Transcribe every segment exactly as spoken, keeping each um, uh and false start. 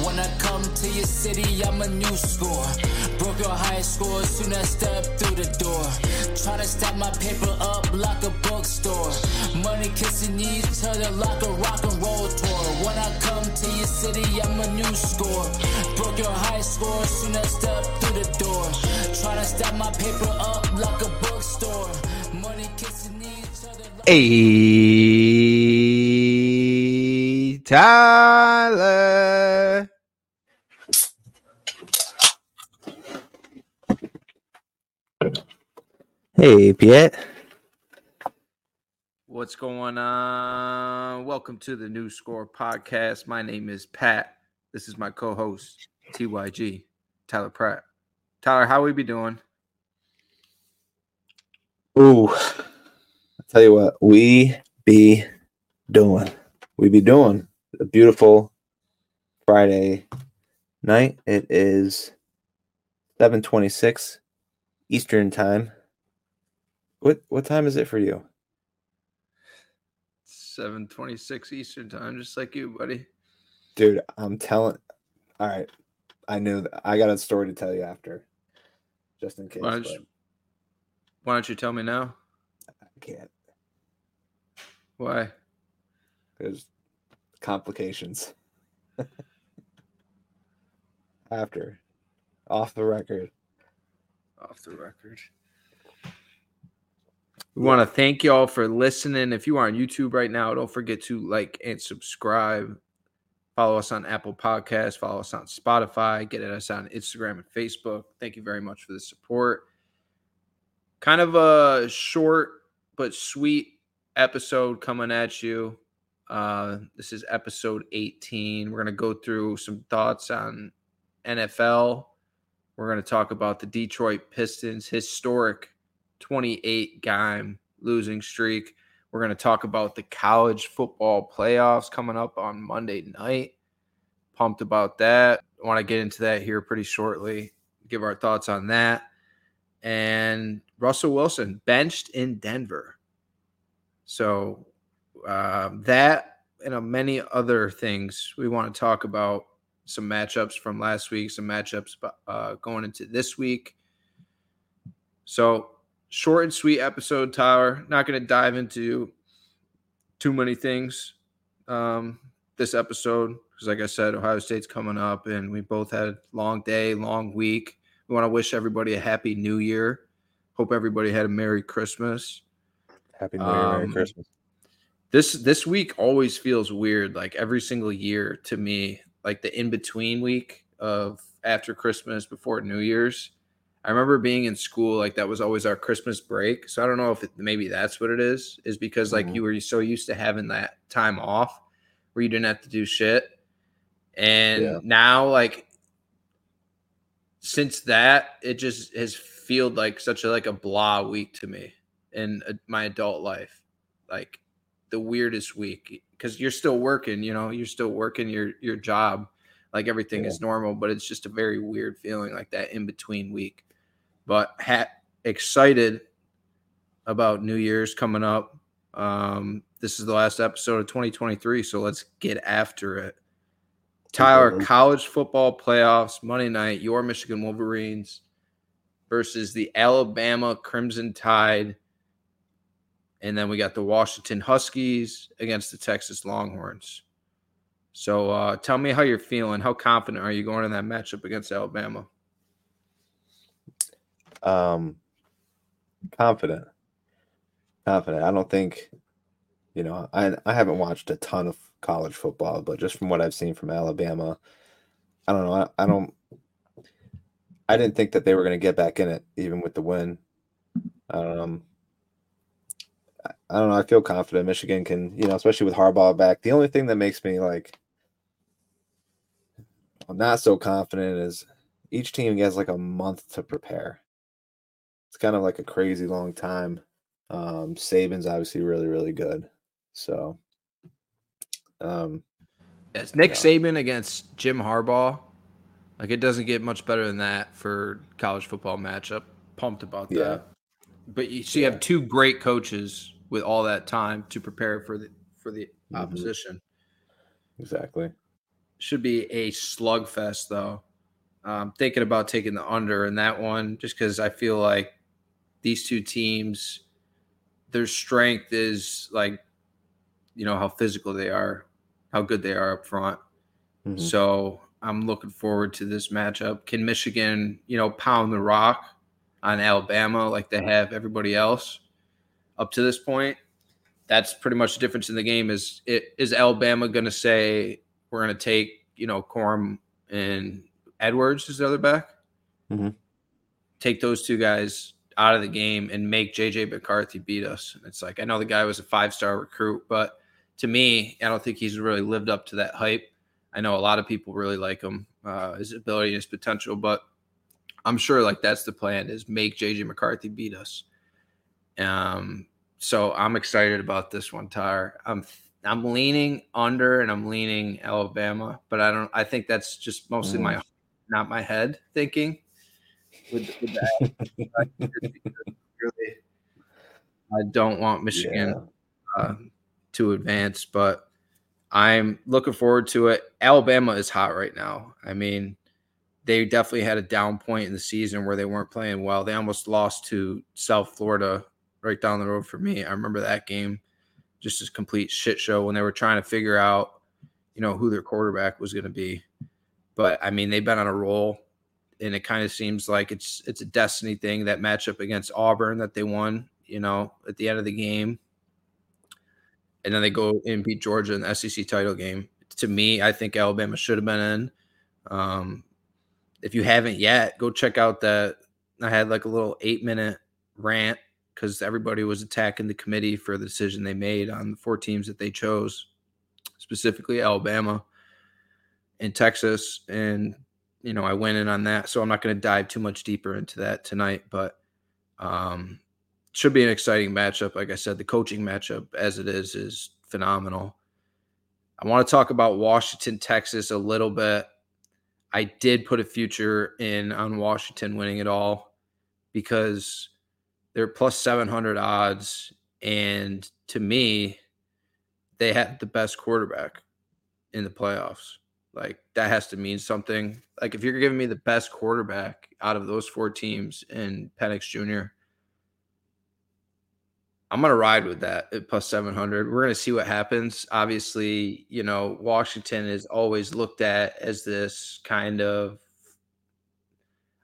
When I come to your city, I'm a new score. Broke your high score soon as I step through the door. Tryna stack my paper up like a bookstore. Money kissing each other like a rock and roll tour. When I come to your city, I'm a new score. Broke your high score soon as I step through the door. Tryna stack my paper up like a bookstore. Money kissing each other like a hey, Tyler. Hey, Piet. What's going on? Welcome to the New Score podcast. My name is Pat. This is my co-host, T Y G, Tyler Pratt. Tyler, how we be doing? Ooh, I'll tell you what. We be doing. We be doing. A beautiful Friday night. It is seven twenty-six Eastern time. What what time is it for you? seven twenty-six Eastern time, just like you, buddy. Dude, I'm telling. All right, I knew that. I got a story to tell you after, just in case. Why don't, you, why don't you tell me now? I can't. Why? There's complications. After, off the record. Off the record. We want to thank y'all for listening. If you are on YouTube right now, don't forget to like and subscribe. Follow us on Apple Podcasts. Follow us on Spotify. Get at us on Instagram and Facebook. Thank you very much for the support. Kind of a short but sweet episode coming at you. Uh, this is episode eighteen. We're going to go through some thoughts on N F L. We're going to talk about the Detroit Pistons' historic twenty-eight game losing streak. We're going to talk about the college football playoffs coming up on Monday night. Pumped about that. I want to get into that here pretty shortly. Give our thoughts on that. And Russell Wilson benched in Denver. So uh, that and uh, many other things we want to talk about. Some matchups from last week. Some matchups uh, going into this week. So short and sweet episode, Tyler. Not going to dive into too many things um, this episode because, like I said, Ohio State's coming up, and we both had a long day, long week. We want to wish everybody a happy New Year. Hope everybody had a Merry Christmas. Happy New Year, um, Merry Christmas. This this week always feels weird, like every single year to me, like the in between week of after Christmas before New Year's. I remember being in school, like that was always our Christmas break. So I don't know if it, maybe that's what it is, is because like mm-hmm. you were so used to having that time off where you didn't have to do shit. And yeah. now like since that, it just has felt like such a, like a blah week to me in uh, my adult life, like the weirdest week because you're still working, you know, you're still working your, your job. Like everything yeah. is normal, but it's just a very weird feeling like that in between week. But ha- excited about New Year's coming up. Um, this is the last episode of twenty twenty-three, so let's get after it. Tyler, mm-hmm. college football playoffs, Monday night, your Michigan Wolverines versus the Alabama Crimson Tide. And then we got the Washington Huskies against the Texas Longhorns. So uh, tell me how you're feeling. How confident are you going in that matchup against Alabama? Um, confident, confident. I don't think, you know, I I haven't watched a ton of college football, but just from what I've seen from Alabama, I don't know. I, I don't, I didn't think that they were going to get back in it, even with the win. Um, I, I don't know. I feel confident Michigan can, you know, especially with Harbaugh back. The only thing that makes me like, I'm not so confident is each team gets like a month to prepare. It's kind of like a crazy long time. Um, Saban's obviously really, really good. So, um, Yes, Nick yeah. Saban against Jim Harbaugh. Like, it doesn't get much better than that for college football matchup. Pumped about yeah. that. But you, so you yeah. have two great coaches with all that time to prepare for the for the mm-hmm. opposition. Exactly. Should be a slugfest, though. I'm thinking about taking the under in that one just because I feel like these two teams, their strength is, like, you know, how physical they are, how good they are up front. Mm-hmm. So I'm looking forward to this matchup. Can Michigan, you know, pound the rock on Alabama like they have everybody else up to this point? That's pretty much the difference in the game. Is it is Alabama going to say we're going to take, you know, Corum and Edwards is the other back? Mm-hmm. Take those two guys out of the game and make J J McCarthy beat us. And it's like, I know the guy was a five-star recruit, but to me, I don't think he's really lived up to that hype. I know a lot of people really like him, uh, his ability, his potential, but I'm sure like that's the plan, is make J J McCarthy beat us. Um, so I'm excited about this one, Tyre. I'm I'm leaning under and I'm leaning Alabama, but I don't. I think that's just mostly mm. my, not my head thinking. With, with that, I don't want Michigan yeah. uh, to advance, but I'm looking forward to it. Alabama is hot right now. I mean, they definitely had a down point in the season where they weren't playing well. They almost lost to South Florida right down the road for me. I remember that game, just a complete shit show when they were trying to figure out, you know, who their quarterback was going to be. But, I mean, they've been on a roll, and it kind of seems like it's it's a destiny thing, that matchup against Auburn that they won, you know, at the end of the game. And then they go and beat Georgia in the S E C title game. To me, I think Alabama should have been in. Um, if you haven't yet, go check out that. I had like a little eight-minute rant because everybody was attacking the committee for the decision they made on the four teams that they chose, specifically Alabama and Texas. And, you know, I went in on that, so I'm not going to dive too much deeper into that tonight. But um, should be an exciting matchup. Like I said, the coaching matchup as it is is phenomenal. I want to talk about Washington, Texas a little bit. I did put a future in on Washington winning it all because – they're plus seven hundred odds, and to me, they had the best quarterback in the playoffs. Like, that has to mean something. Like, if you're giving me the best quarterback out of those four teams and Penix Junior, I'm going to ride with that at plus seven hundred. We're going to see what happens. Obviously, you know, Washington is always looked at as this kind of,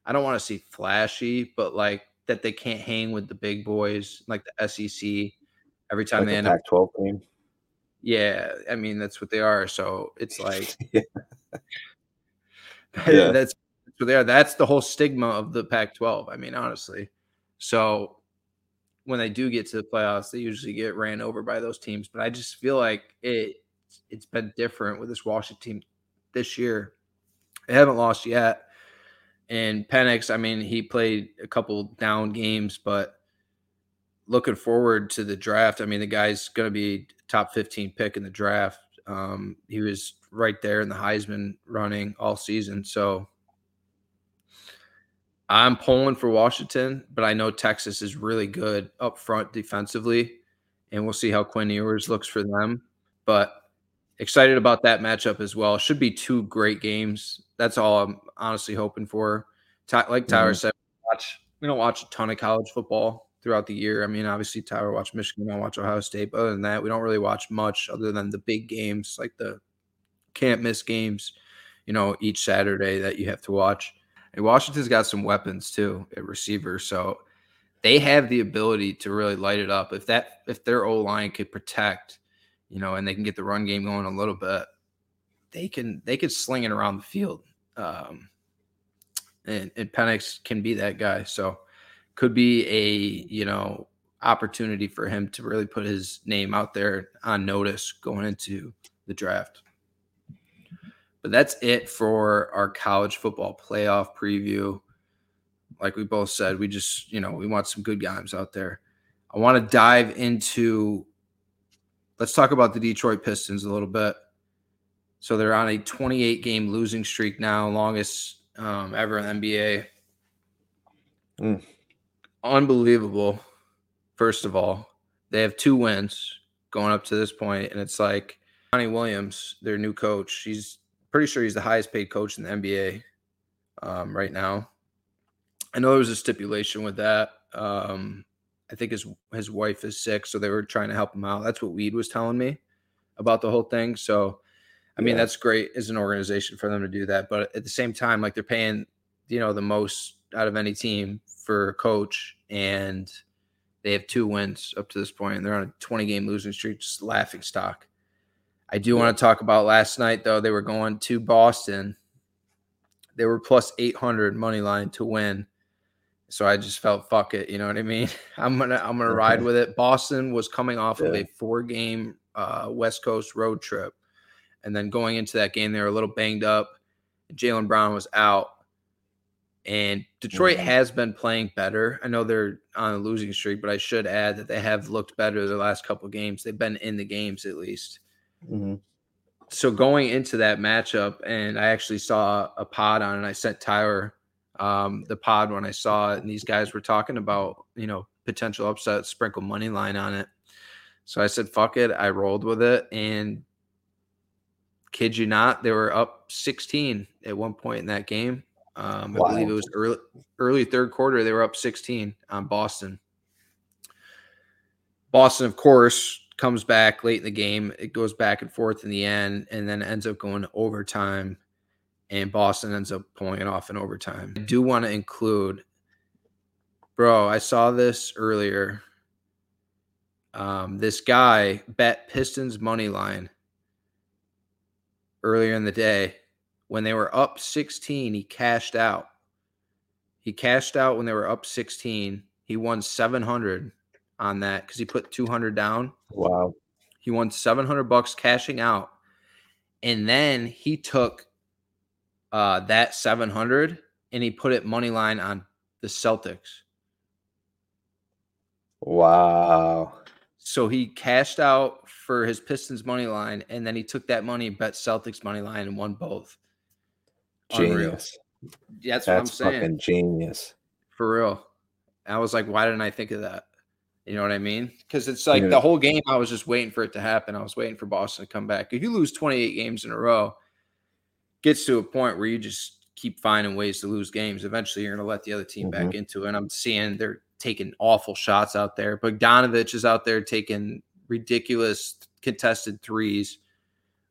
I don't want to say flashy, but like, that they can't hang with the big boys, like the S E C, every time like they end up. Pac twelve team. Yeah, I mean, that's what they are. So it's like yeah. yeah. that's what they are. That's the whole stigma of the Pac twelve, I mean, honestly. So when they do get to the playoffs, they usually get ran over by those teams. But I just feel like it, it's been different with this Washington team this year. They haven't lost yet. And Penix, I mean, he played a couple down games, but looking forward to the draft. I mean, the guy's going to be top fifteen pick in the draft. Um, he was right there in the Heisman running all season. So I'm pulling for Washington, but I know Texas is really good up front defensively, and we'll see how Quinn Ewers looks for them. But excited about that matchup as well. Should be two great games. That's all I'm honestly hoping for. Like Tyler mm-hmm. said, we, watch, we don't watch a ton of college football throughout the year. I mean, obviously, Tyler watched Michigan. I watch Ohio State. But other than that, we don't really watch much other than the big games, like the can't-miss games, you know, each Saturday that you have to watch. And Washington's got some weapons, too, at receiver. So they have the ability to really light it up. If that, if their O-line could protect, you know, and they can get the run game going a little bit, they can they can sling it around the field. Um, and, and Penix can be that guy. So could be a, you know, opportunity for him to really put his name out there on notice going into the draft. But that's it for our college football playoff preview. Like we both said, we just, you know, we want some good games out there. I want to dive into – let's talk about the Detroit Pistons a little bit. So they're on a twenty-eight game losing streak now, longest um, ever in the N B A. Mm. Unbelievable, first of all. They have two wins going up to this point, and it's like Monty Williams, their new coach, he's pretty sure he's the highest paid coach in the N B A um, right now. I know there was a stipulation with that. Um, I think his his wife is sick, so they were trying to help him out. That's what Weed was telling me about the whole thing. So, I mean, yeah. That's great as an organization for them to do that. But at the same time, like, they're paying, you know, the most out of any team for a coach, and they have two wins up to this point, and they're on a twenty-game losing streak, just laughing stock. I do yeah. want to talk about last night, though. They were going to Boston. They were plus eight hundred money line to win. So I just felt, fuck it, you know what I mean? I'm gonna I'm gonna ride with it. Boston was coming off yeah. of a four-game uh, West Coast road trip. And then going into that game, they were a little banged up. Jaylen Brown was out. And Detroit yeah. has been playing better. I know they're on a losing streak, but I should add that they have looked better the last couple of games. They've been in the games at least. Mm-hmm. So going into that matchup, and I actually saw a pod on, and I sent Tyler um, the pod when I saw it, and these guys were talking about, you know, potential upset, sprinkle money line on it. So I said, fuck it. I rolled with it, and kid you not, they were up sixteen at one point in that game. Um, I wow. believe it was early, early third quarter. They were up sixteen on Boston. Boston, of course, comes back late in the game. It goes back and forth in the end, and then ends up going to overtime, and Boston ends up pulling it off in overtime. I do want to include, bro, I saw this earlier. Um, this guy bet Pistons money line earlier in the day. When they were up sixteen, he cashed out. He cashed out when they were up sixteen. He won seven hundred on that because he put two hundred down. Wow. He won seven hundred bucks cashing out. And then he took uh, that seven hundred and he put it money line on the Celtics. Wow. So he cashed out for his Pistons money line, and then he took that money and bet Celtics money line and won both. Genius. Yeah, that's, that's what I'm saying. Fucking genius. For real. I was like, why didn't I think of that? You know what I mean? Because it's like yeah. the whole game, I was just waiting for it to happen. I was waiting for Boston to come back. If you lose twenty-eight games in a row, gets to a point where you just keep finding ways to lose games. Eventually, you're going to let the other team mm-hmm. back into it. And I'm seeing they're taking awful shots out there. Bogdanovich is out there taking ridiculous contested threes,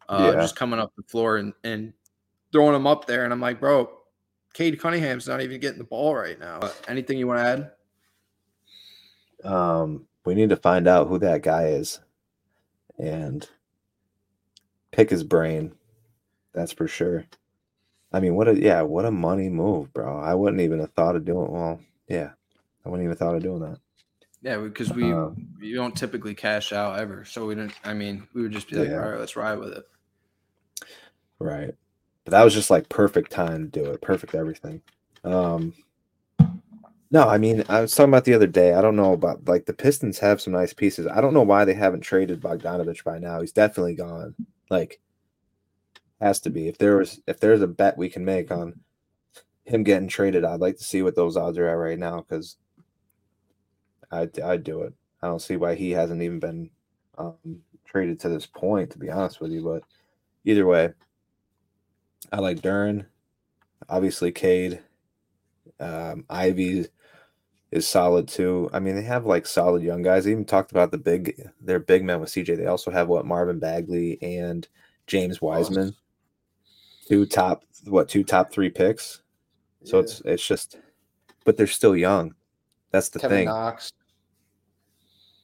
uh, yeah. just coming up the floor and and. throwing him up there, and I'm like, bro, Cade Cunningham's not even getting the ball right now. Anything you want to add? Um, we need to find out who that guy is and pick his brain. That's for sure. I mean, what a yeah, what a money move, bro. I wouldn't even have thought of doing well. Yeah, I wouldn't even have thought of doing that. Yeah, because we um, you don't typically cash out ever, so we didn't. I mean, we would just be like, yeah. all right, let's ride with it. Right. But that was just like perfect time to do it. Perfect everything. Um, no, I mean, I was talking about the other day. I don't know about like the Pistons have some nice pieces. I don't know why they haven't traded Bogdanovich by now. He's definitely gone. Like, has to be. If there was, if there's a bet we can make on him getting traded, I'd like to see what those odds are at right now because I'd, I'd do it. I don't see why he hasn't even been um, traded to this point, to be honest with you. But either way, I like Duren, obviously Cade, um, Ivy is solid too. I mean, they have like solid young guys. They even talked about the big, their big men with C J. They also have what Marvin Bagley and James Wiseman, two top what two top three picks. So yeah. it's it's just, but they're still young. That's the Kevin thing. Kevin Knox.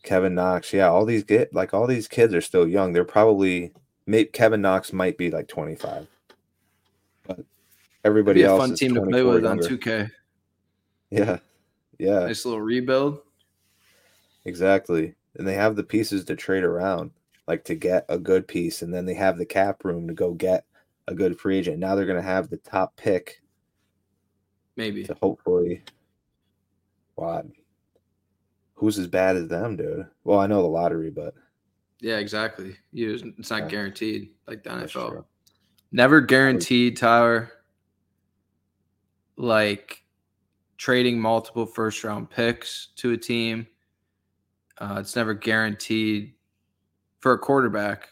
Kevin Knox, yeah, all these get like all these kids are still young. They're probably maybe Kevin Knox might be like twenty-five. Everybody else. Be a fun team to play with on two K. Yeah. Yeah. Nice little rebuild. Exactly. And they have the pieces to trade around, like to get a good piece. And then they have the cap room to go get a good free agent. Now they're going to have the top pick. Maybe. To hopefully. What? Who's as bad as them, dude? Well, I know the lottery, but. Yeah, exactly. You, it's not yeah. guaranteed like the N F L. Never guaranteed, Tyler, like trading multiple first-round picks to a team. Uh, it's never guaranteed for a quarterback.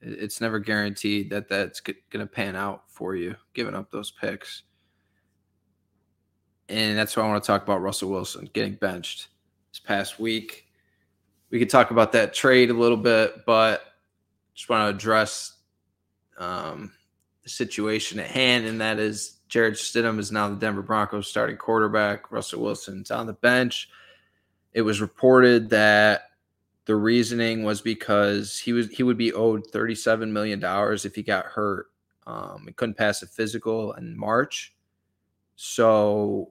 It's never guaranteed that that's g- going to pan out for you, giving up those picks. And that's why I want to talk about Russell Wilson getting benched this past week. We could talk about that trade a little bit, but just want to address um, the situation at hand, and that is Jared Stidham is now the Denver Broncos starting quarterback. Russell Wilson's on the bench. It was reported that the reasoning was because he was he would be owed thirty-seven million dollars if he got hurt. Um, he couldn't pass a physical in March. So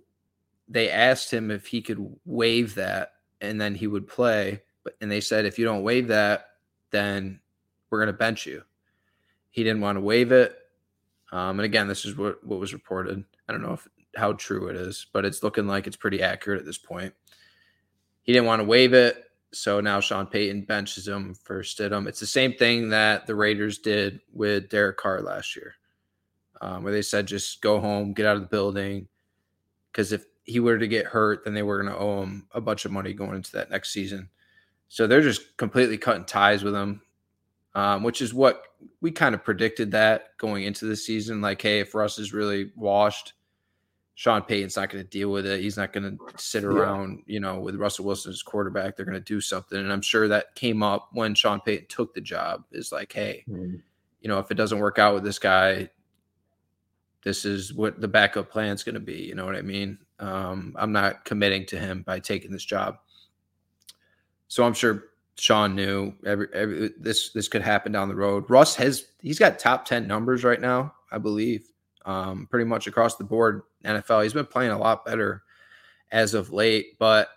they asked him if he could waive that, and then he would play. But and they said, if you don't waive that, then we're going to bench you. He didn't want to waive it. Um, and again, this is what, what was reported. I don't know if, how true it is, but it's looking like it's pretty accurate at this point. He didn't want to waive it, so now Sean Payton benches him for Stidham. It's the same thing that the Raiders did with Derek Carr last year, um, where they said just go home, get out of the building, because if he were to get hurt, then they were going to owe him a bunch of money going into that next season. So they're just completely cutting ties with him, um, which is what we kind of predicted that going into the season. Like, hey, if Russ is really washed, Sean Payton's not going to deal with it. He's not going to sit around, you know, with Russell Wilson as quarterback. They're going to do something. And I'm sure that came up when Sean Payton took the job, is like, hey, mm-hmm. you know, if it doesn't work out with this guy, this is what the backup plan is going to be. You know what I mean? Um, I'm not committing to him by taking this job. So I'm sure Sean knew every, every this, this could happen down the road. Russ has, he's got top ten numbers right now, I believe. Um, pretty much across the board, N F L. He's been playing a lot better as of late, but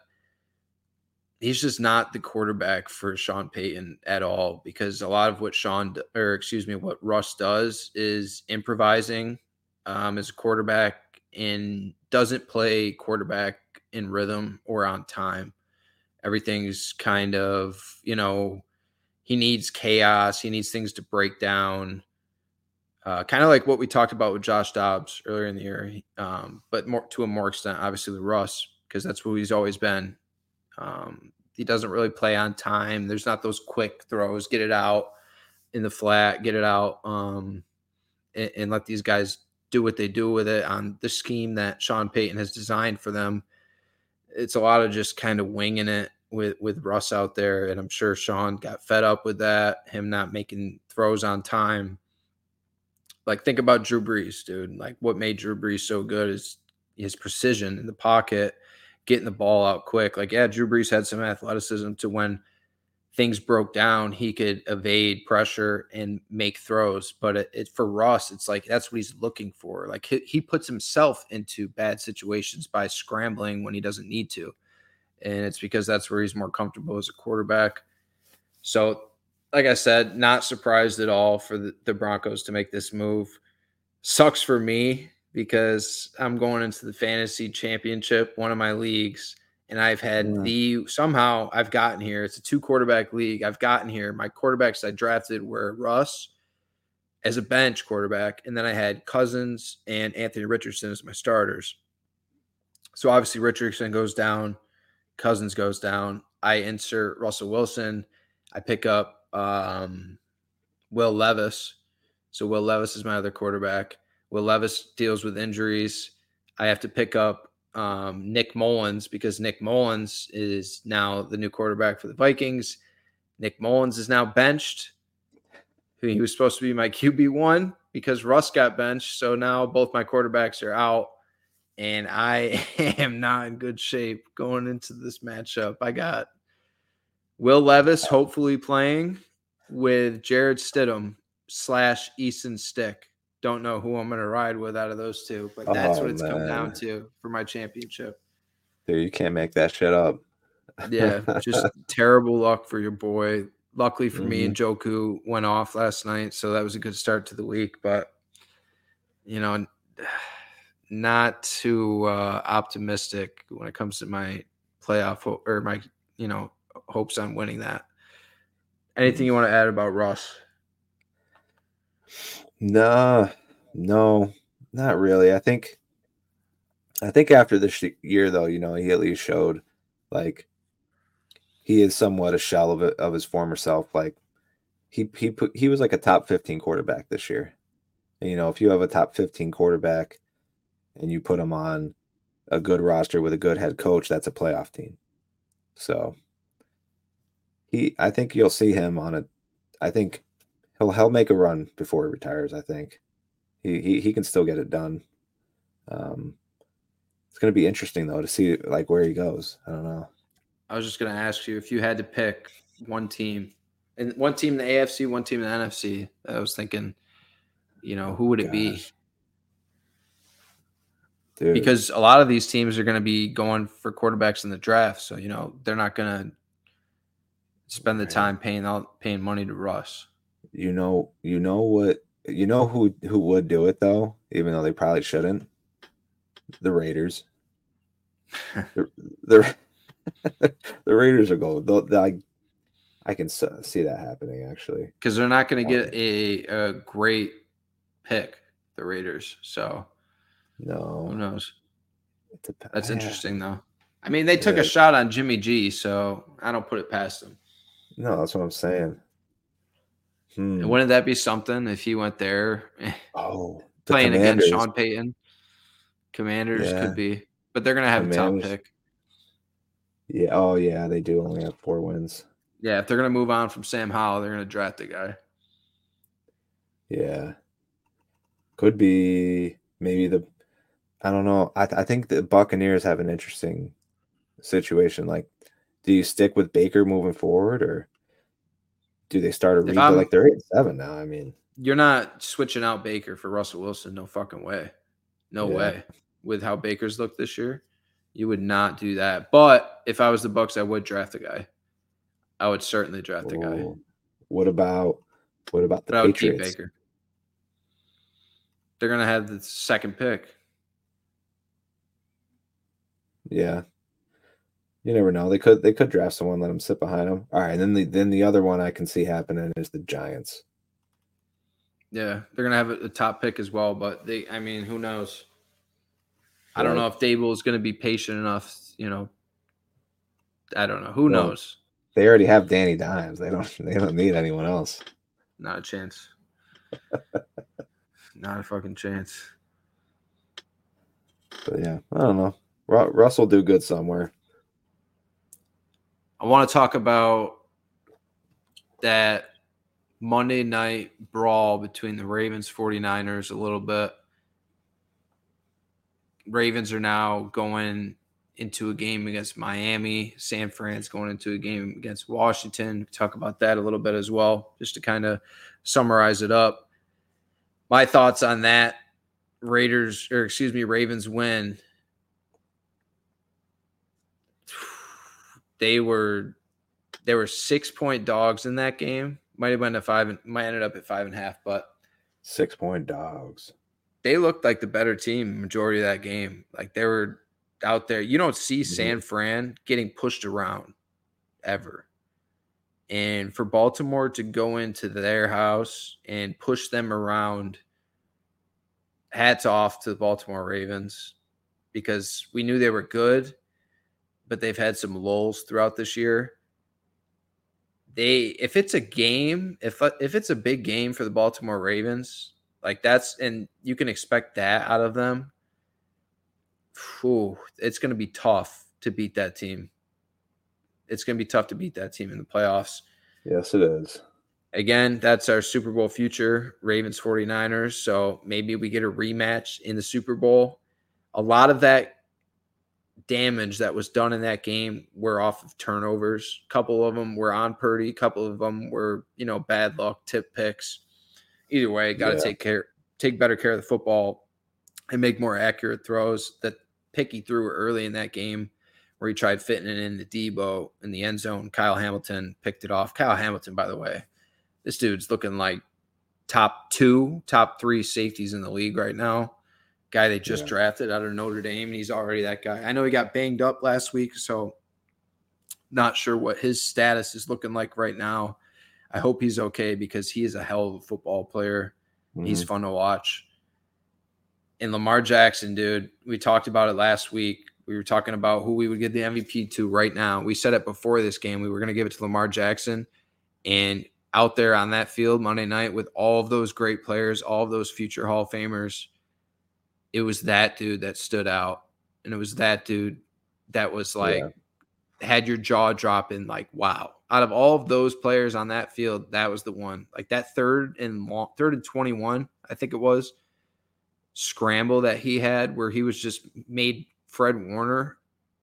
he's just not the quarterback for Sean Payton at all, because a lot of what Sean, or excuse me, what Russ does is improvising um, as a quarterback, and doesn't play quarterback in rhythm or on time. Everything's kind of, you know, he needs chaos. He needs things to break down. Uh, kind of like what we talked about with Josh Dobbs earlier in the year, um, but more to a more extent, obviously, with Russ, because that's who he's always been. Um, he doesn't really play on time. There's not those quick throws, get it out in the flat, get it out, um, and, and let these guys do what they do with it on the scheme that Sean Payton has designed for them. It's a lot of just kind of winging it with, with Russ out there, and I'm sure Sean got fed up with that, him not making throws on time. Like, think about Drew Brees, dude. Like, what made Drew Brees so good is his precision in the pocket, getting the ball out quick. Like, yeah, Drew Brees had some athleticism to when things broke down, he could evade pressure and make throws. But it, it, for Russ, it's like that's what he's looking for. Like, he, he puts himself into bad situations by scrambling when he doesn't need to. And it's because that's where he's more comfortable as a quarterback. So, like I said, not surprised at all for the, the Broncos to make this move. Sucks for me because I'm going into the fantasy championship, one of my leagues, and I've had yeah. the – somehow I've gotten here. It's a two-quarterback league. I've gotten here. My quarterbacks I drafted were Russ as a bench quarterback, and then I had Cousins and Anthony Richardson as my starters. So, obviously, Richardson goes down. Cousins goes down. I insert Russell Wilson. I pick up Um, Will Levis. So Will Levis is my other quarterback. Will Levis deals with injuries. I have to pick up um, Nick Mullins because Nick Mullins is now the new quarterback for the Vikings. Nick Mullins is now benched. He was supposed to be my Q B one because Russ got benched. So now both my quarterbacks are out, and I am not in good shape going into this matchup. I got Will Levis hopefully playing with Jared Stidham slash Easton Stick. Don't know who I'm going to ride with out of those two, but that's oh, what it's man. come down to for my championship. Dude, you can't make that shit up. Yeah, just terrible luck for your boy. Luckily for mm-hmm. me, and Njoku went off last night, so that was a good start to the week. But, you know, not too uh, optimistic when it comes to my playoff or my, you know, hopes on winning that. Anything you want to add about Russ? Nah, no, not really. I think, I think after this year, though, you know, he at least showed like he is somewhat a shell of it, of his former self. Like he he put, he was like a top fifteen quarterback this year. And, you know, if you have a top fifteen quarterback and you put him on a good roster with a good head coach, that's a playoff team. So he, I think you'll see him on a. I think he'll he'll make a run before he retires. I think he he, he can still get it done. Um, it's going to be interesting though to see like where he goes. I don't know. I was just going to ask you if you had to pick one team, and one team in the A F C, one team in the N F C. I was thinking, you know, who would it Gosh. be? Dude. Because a lot of these teams are going to be going for quarterbacks in the draft, so you know they're not going to spend the time paying out paying money to Russ. You know, you know what, you know who who would do it though, even though they probably shouldn't. The Raiders. the, the, the Raiders are gold. They'll, they'll, I, I can see that happening actually, because they're not going to get a, a great pick. The Raiders, so. No. Who knows? That's interesting, though. I mean, they took yeah. a shot on Jimmy G, so I don't put it past them. No, that's what I'm saying. Hmm. And wouldn't that be something if he went there oh, the playing Commanders. Against Sean Payton? Commanders yeah. could be. But they're going to have Commanders. A top pick. Yeah. Oh, yeah, they do only have four wins. Yeah, if they're going to move on from Sam Howell, they're going to draft a guy. Yeah. Could be maybe the – I don't know. I, th- I think the Buccaneers have an interesting situation. Like, do you stick with Baker moving forward, or do they start a rebuild? Like they're eight and seven now. I mean, you're not switching out Baker for Russell Wilson. No fucking way. No yeah. way. With how Baker's looked this year, you would not do that. But if I was the Bucs, I would draft a guy. I would certainly draft a guy. What about what about the but Patriots? I would keep Baker. They're gonna have the second pick. Yeah, you never know. They could they could draft someone, let them sit behind them. All right, and then the then the other one I can see happening is the Giants. Yeah, they're gonna have a, a top pick as well, but they I mean, who knows? Right. I don't know if Dable is gonna be patient enough. You know, I don't know. Who well, knows? They already have Danny Dimes. They don't they don't need anyone else. Not a chance. Not a fucking chance. But yeah, I don't know. Russ will do good somewhere. I want to talk about that Monday night brawl between the Ravens and forty-niners a little bit. Ravens are now going into a game against Miami. San Fran's going into a game against Washington. We'll talk about that a little bit as well, just to kind of summarize it up. My thoughts on that Raiders, or excuse me, Ravens win. They were, they were six point dogs in that game. Might have been a five, might ended up at five and a half, but six point dogs. They looked like the better team majority of that game. Like they were out there. You don't see San Fran getting pushed around ever. And for Baltimore to go into their house and push them around, hats off to the Baltimore Ravens, because we knew they were good. But they've had some lulls throughout this year. They, if it's a game, if if it's a big game for the Baltimore Ravens, like that's, and you can expect that out of them. Whew, it's going to be tough to beat that team. It's going to be tough to beat that team in the playoffs. Yes, it is. Again, that's our Super Bowl future, Ravens forty-niners. So maybe we get a rematch in the Super Bowl. A lot of that damage that was done in that game were off of turnovers. A couple of them were on Purdy. A couple of them were, you know, bad luck, tip picks. Either way, got to yeah. take care, take better care of the football and make more accurate throws. That pick he threw early in that game where he tried fitting it in the Debo in the end zone. Kyle Hamilton picked it off. Kyle Hamilton, by the way, this dude's looking like top two, top three safeties in the league right now. Guy they just yeah. drafted out of Notre Dame, and he's already that guy. I know he got banged up last week, so not sure what his status is looking like right now. I hope he's okay because he is a hell of a football player. Mm-hmm. He's fun to watch. And Lamar Jackson, dude, we talked about it last week. We were talking about who we would give the M V P to right now. We said it before this game. We were going to give it to Lamar Jackson. And out there on that field Monday night with all of those great players, all of those future Hall of Famers, it was that dude that stood out. And it was that dude that was like, yeah. had your jaw dropping, like, wow. Out of all of those players on that field, that was the one. Like that third and long, third and twenty-one, I think it was, scramble that he had where he was just made – Fred Warner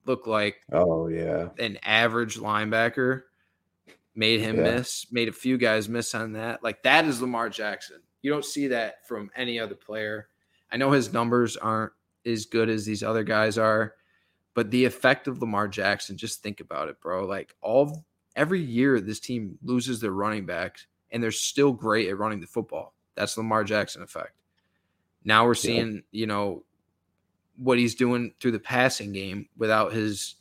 looked like oh yeah an average linebacker, made him yeah. miss, made a few guys miss on that. Like that is Lamar Jackson. You don't see that from any other player. I know his numbers aren't as good as these other guys are, but the effect of Lamar Jackson, just think about it, bro. Like all every year this team loses their running backs and they're still great at running the football. That's Lamar Jackson effect. Now we're seeing, yeah. you know, what he's doing through the passing game without his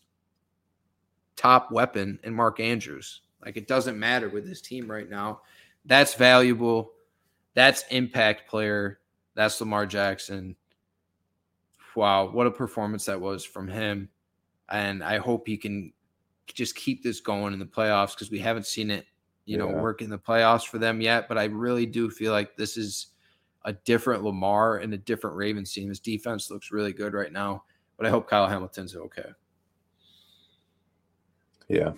top weapon and Mark Andrews. Like it doesn't matter with this team right now. That's valuable. That's impact player. That's Lamar Jackson. Wow. What a performance that was from him. And I hope he can just keep this going in the playoffs, 'cause we haven't seen it, you yeah. know, work in the playoffs for them yet, but I really do feel like this is a different Lamar and a different Ravens team. His defense looks really good right now, but I hope Kyle Hamilton's okay. Yeah,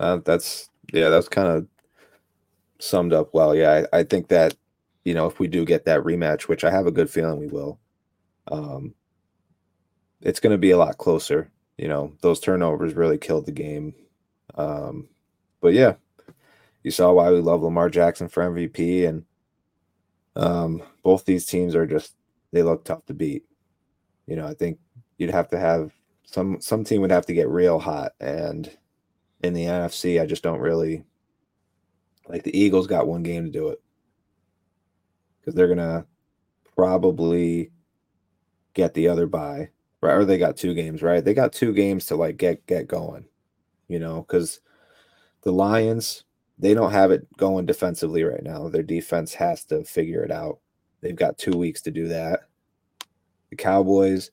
uh, that's yeah, that's kind of summed up well. Yeah, I, I think that, you know, if we do get that rematch, which I have a good feeling we will, um, it's going to be a lot closer. You know, those turnovers really killed the game. Um, but yeah, you saw why we love Lamar Jackson for M V P. And Um, both these teams are just, they look tough to beat. You know, I think you'd have to have some, some team would have to get real hot. And in the N F C, I just don't really like the Eagles got one game to do it, because they're going to probably get the other bye, right? Or they got two games, right? They got two games to like get, get going, you know, because the Lions, they don't have it going defensively right now. Their defense has to figure it out. They've got two weeks to do that. The Cowboys,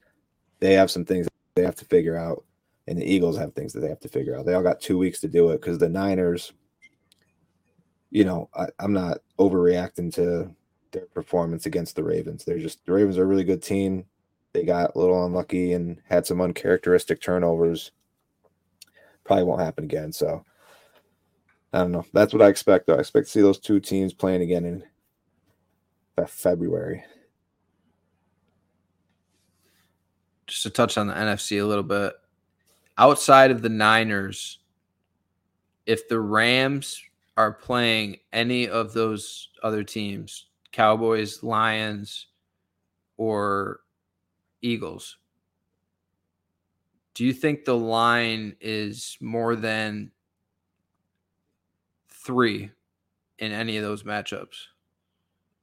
they have some things they have to figure out, and the Eagles have things that they have to figure out. They all got two weeks to do it, because the Niners, you know, I, I'm not overreacting to their performance against the Ravens. They're just, the Ravens are a really good team. They got a little unlucky and had some uncharacteristic turnovers. Probably won't happen again, so. I don't know. That's what I expect, though. I expect to see those two teams playing again in February. Just to touch on the N F C a little bit, outside of the Niners, if the Rams are playing any of those other teams, Cowboys, Lions, or Eagles, do you think the line is more than three in any of those matchups?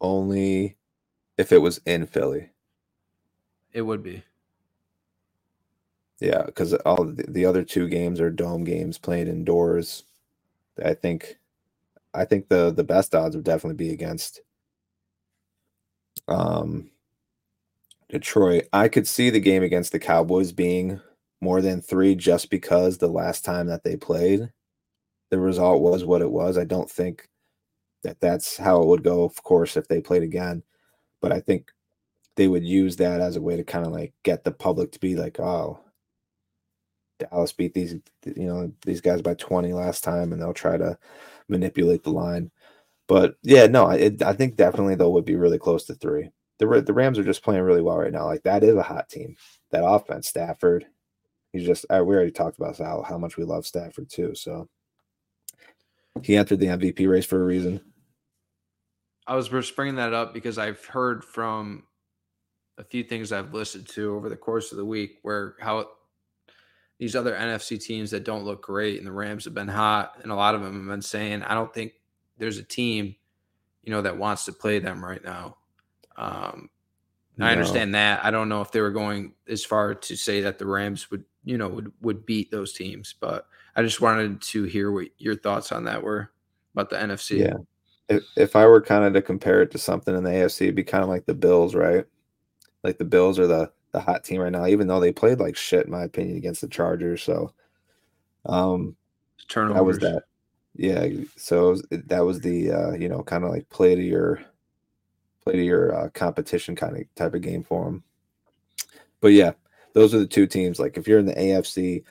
Only if it was in Philly. It would be. Yeah, because all the other two games are dome games played indoors. I think I think the, the best odds would definitely be against um, Detroit. I could see the game against the Cowboys being more than three, just because the last time that they played, the result was what it was. I don't think that that's how it would go, of course, if they played again. But I think they would use that as a way to kind of like get the public to be like, oh, Dallas beat these, you know, these guys by twenty last time, and they'll try to manipulate the line. But yeah, no, it, I think definitely though would be really close to three. The the Rams are just playing really well right now. Like that is a hot team. That offense, Stafford, he's just, we already talked about how, how much we love Stafford too. So he entered the M V P race for a reason. I was just bringing that up because I've heard from a few things I've listened to over the course of the week where how these other N F C teams that don't look great, and the Rams have been hot, and a lot of them have been saying, I don't think there's a team, you know, that wants to play them right now. Um, no. I understand that. I don't know if they were going as far to say that the Rams would, you know, would, would beat those teams, but I just wanted to hear what your thoughts on that were about the N F C. Yeah. if, if I were kind of to compare it to something in the A F C, it'd be kind of like the Bills, right? Like the Bills are the, the hot team right now, even though they played like shit, in my opinion, against the Chargers. So um, turnovers. That was that. Yeah, so it was, that was the, uh, you know, kind of like play to your play to your uh, competition kind of type of game for them. But, yeah, those are the two teams. Like, if you're in the A F C,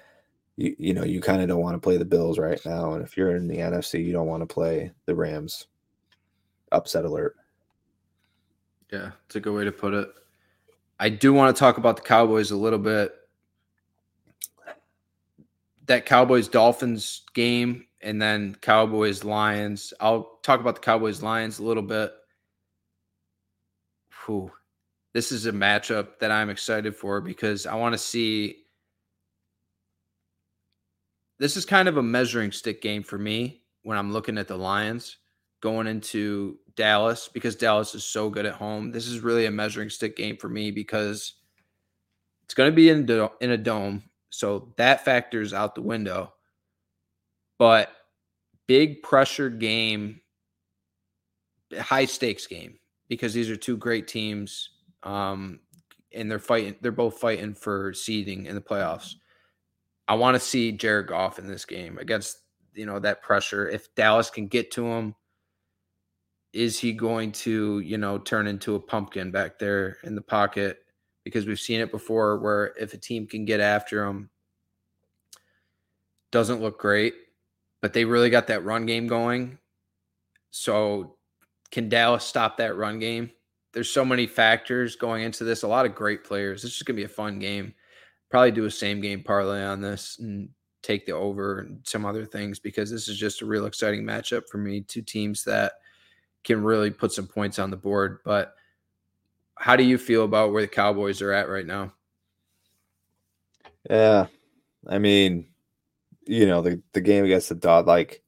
you, you know, you kind of don't want to play the Bills right now. And if you're in the N F C, you don't want to play the Rams. Upset alert. Yeah, it's a good way to put it. I do want to talk about the Cowboys a little bit. That Cowboys-Dolphins game and then Cowboys-Lions. I'll talk about the Cowboys-Lions a little bit. Whew. This is a matchup that I'm excited for because I want to see – this is kind of a measuring stick game for me when I'm looking at the Lions going into Dallas because Dallas is so good at home. This is really a measuring stick game for me because it's going to be in do- in a dome, so that factors out the window. But big pressure game, high-stakes game because these are two great teams – Um, and they're fighting, they're both fighting for seeding in the playoffs. I want to see Jared Goff in this game against, you know, that pressure. If Dallas can get to him, is he going to, you know, turn into a pumpkin back there in the pocket? Because we've seen it before where if a team can get after him, doesn't look great, but they really got that run game going. So can Dallas stop that run game? There's so many factors going into this. A lot of great players. This is going to be a fun game. Probably do a same game parlay on this and take the over and some other things because this is just a real exciting matchup for me. Two teams that can really put some points on the board. But how do you feel about where the Cowboys are at right now? Yeah. I mean, you know, the, the game against the Dod, like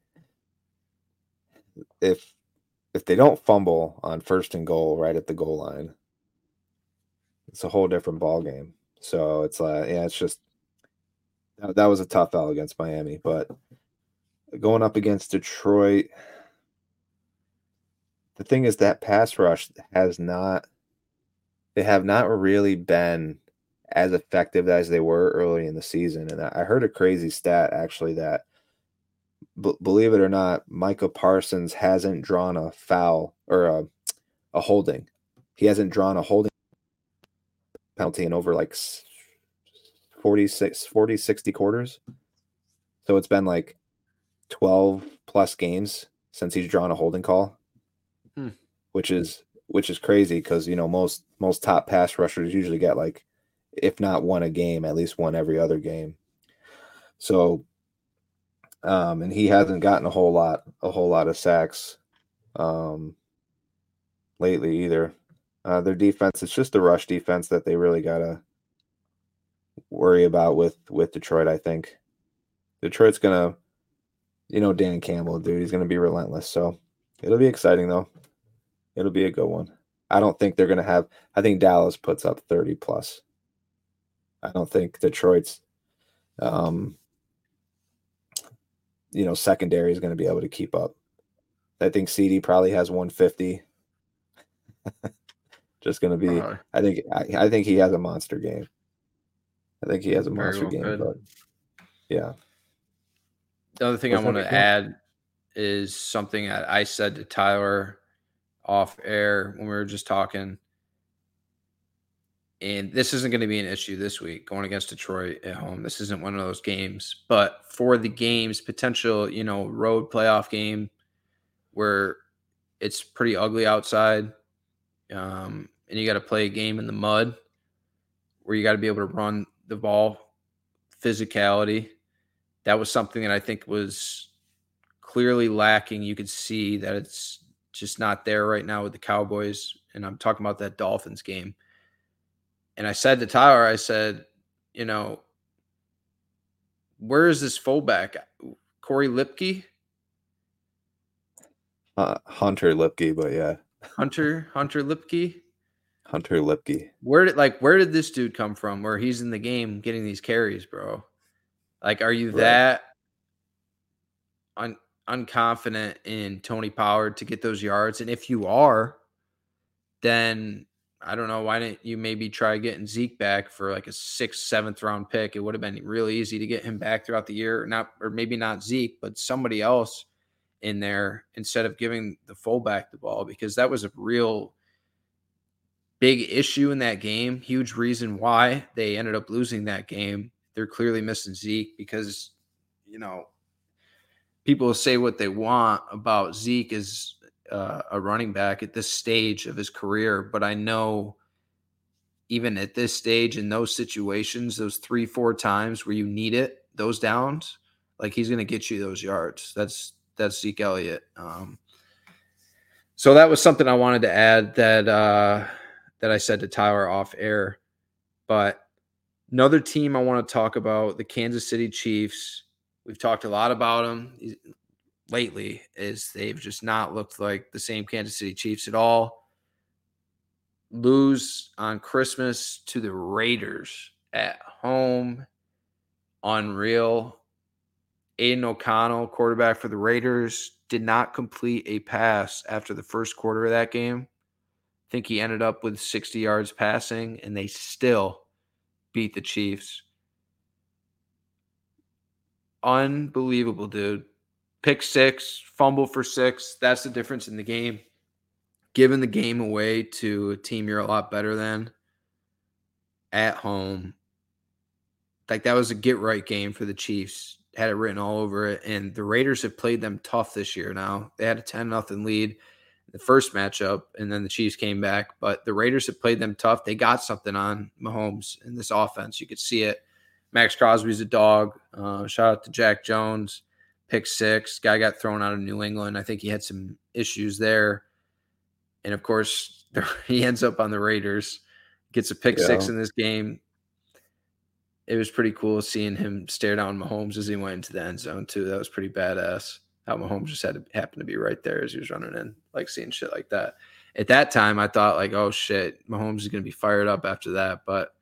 if, If they don't fumble on first and goal right at the goal line, it's a whole different ball game. So it's like, yeah, it's just that was a tough foul against Miami. But going up against Detroit, the thing is that pass rush has not, they have not really been as effective as they were early in the season. And I heard a crazy stat actually that, B- believe it or not, Micah Parsons hasn't drawn a foul or a, a holding. He hasn't drawn a holding penalty in over like forty, sixty quarters. So it's been like twelve plus games since he's drawn a holding call, hmm. which is which is crazy because, you know, most most top pass rushers usually get like, if not one a game, at least one every other game. So Um, and he hasn't gotten a whole lot, a whole lot of sacks um, lately either. Uh, their defense, it's just the rush defense that they really got to worry about with, with Detroit, I think. Detroit's going to, you know, Dan Campbell, dude, he's going to be relentless. So it'll be exciting, though. It'll be a good one. I don't think they're going to have – I think Dallas puts up thirty plus. I don't think Detroit's um, – you know, secondary is going to be able to keep up. I think C D probably has one fifty. Just going to be, uh, I think, I, I think he has a monster game. I think he has a monster well game, good. But yeah. The other thing What's I want to cool? add is something that I said to Tyler off air when we were just talking. And this isn't going to be an issue this week going against Detroit at home. This isn't one of those games. But for the games, potential, you know, road playoff game where it's pretty ugly outside um, and you got to play a game in the mud where you got to be able to run the ball, physicality. That was something that I think was clearly lacking. You could see that it's just not there right now with the Cowboys. And I'm talking about that Dolphins game. And I said to Tyler, I said, you know, where is this fullback? Corey Lipke? Uh, Hunter Lipke, but yeah. Hunter, Hunter Lipke? Hunter Lipke. Where did, like, where did this dude come from where he's in the game getting these carries, bro? Like, are you right. that un- unconfident in Tony Pollard to get those yards. And if you are, then I don't know, why didn't you maybe try getting Zeke back for like a sixth, seventh round pick? It would have been really easy to get him back throughout the year, or not, or maybe not Zeke, but somebody else in there instead of giving the fullback the ball, because that was a real big issue in that game. Huge reason why they ended up losing that game. They're clearly missing Zeke because, you know, people say what they want about Zeke as uh, a running back at this stage of his career. But I know even at this stage in those situations, those three, four times where you need it, those downs, like he's going to get you those yards. That's, that's Zeke Elliott. Um, so that was something I wanted to add that, uh, that I said to Tyler off air. But another team I want to talk about, the Kansas City Chiefs. We've talked a lot about them lately, is they've just not looked like the same Kansas City Chiefs at all. Lose on Christmas to the Raiders at home. Unreal. Aiden O'Connell, quarterback for the Raiders, did not complete a pass after the first quarter of that game. I think he ended up with sixty yards passing, and they still beat the Chiefs. Unbelievable, dude. Pick six, fumble for six. That's the difference in the game. Giving the game away to a team you're a lot better than at home. Like, that was a get-right game for the Chiefs. Had it written all over it. And the Raiders have played them tough this year now. They had a ten nothing lead in the first matchup, and then the Chiefs came back. But the Raiders have played them tough. They got something on Mahomes in this offense. You could see it. Max Crosby's a dog. Uh, shout out to Jack Jones. Pick six. Guy got thrown out of New England. I think he had some issues there. And, of course, he ends up on the Raiders. Gets a pick yeah. six in this game. It was pretty cool seeing him stare down Mahomes as he went into the end zone, too. That was pretty badass. How Mahomes just had to happen to be right there as he was running in, like seeing shit like that. At that time, I thought, like, oh, shit, Mahomes is going to be fired up after that. But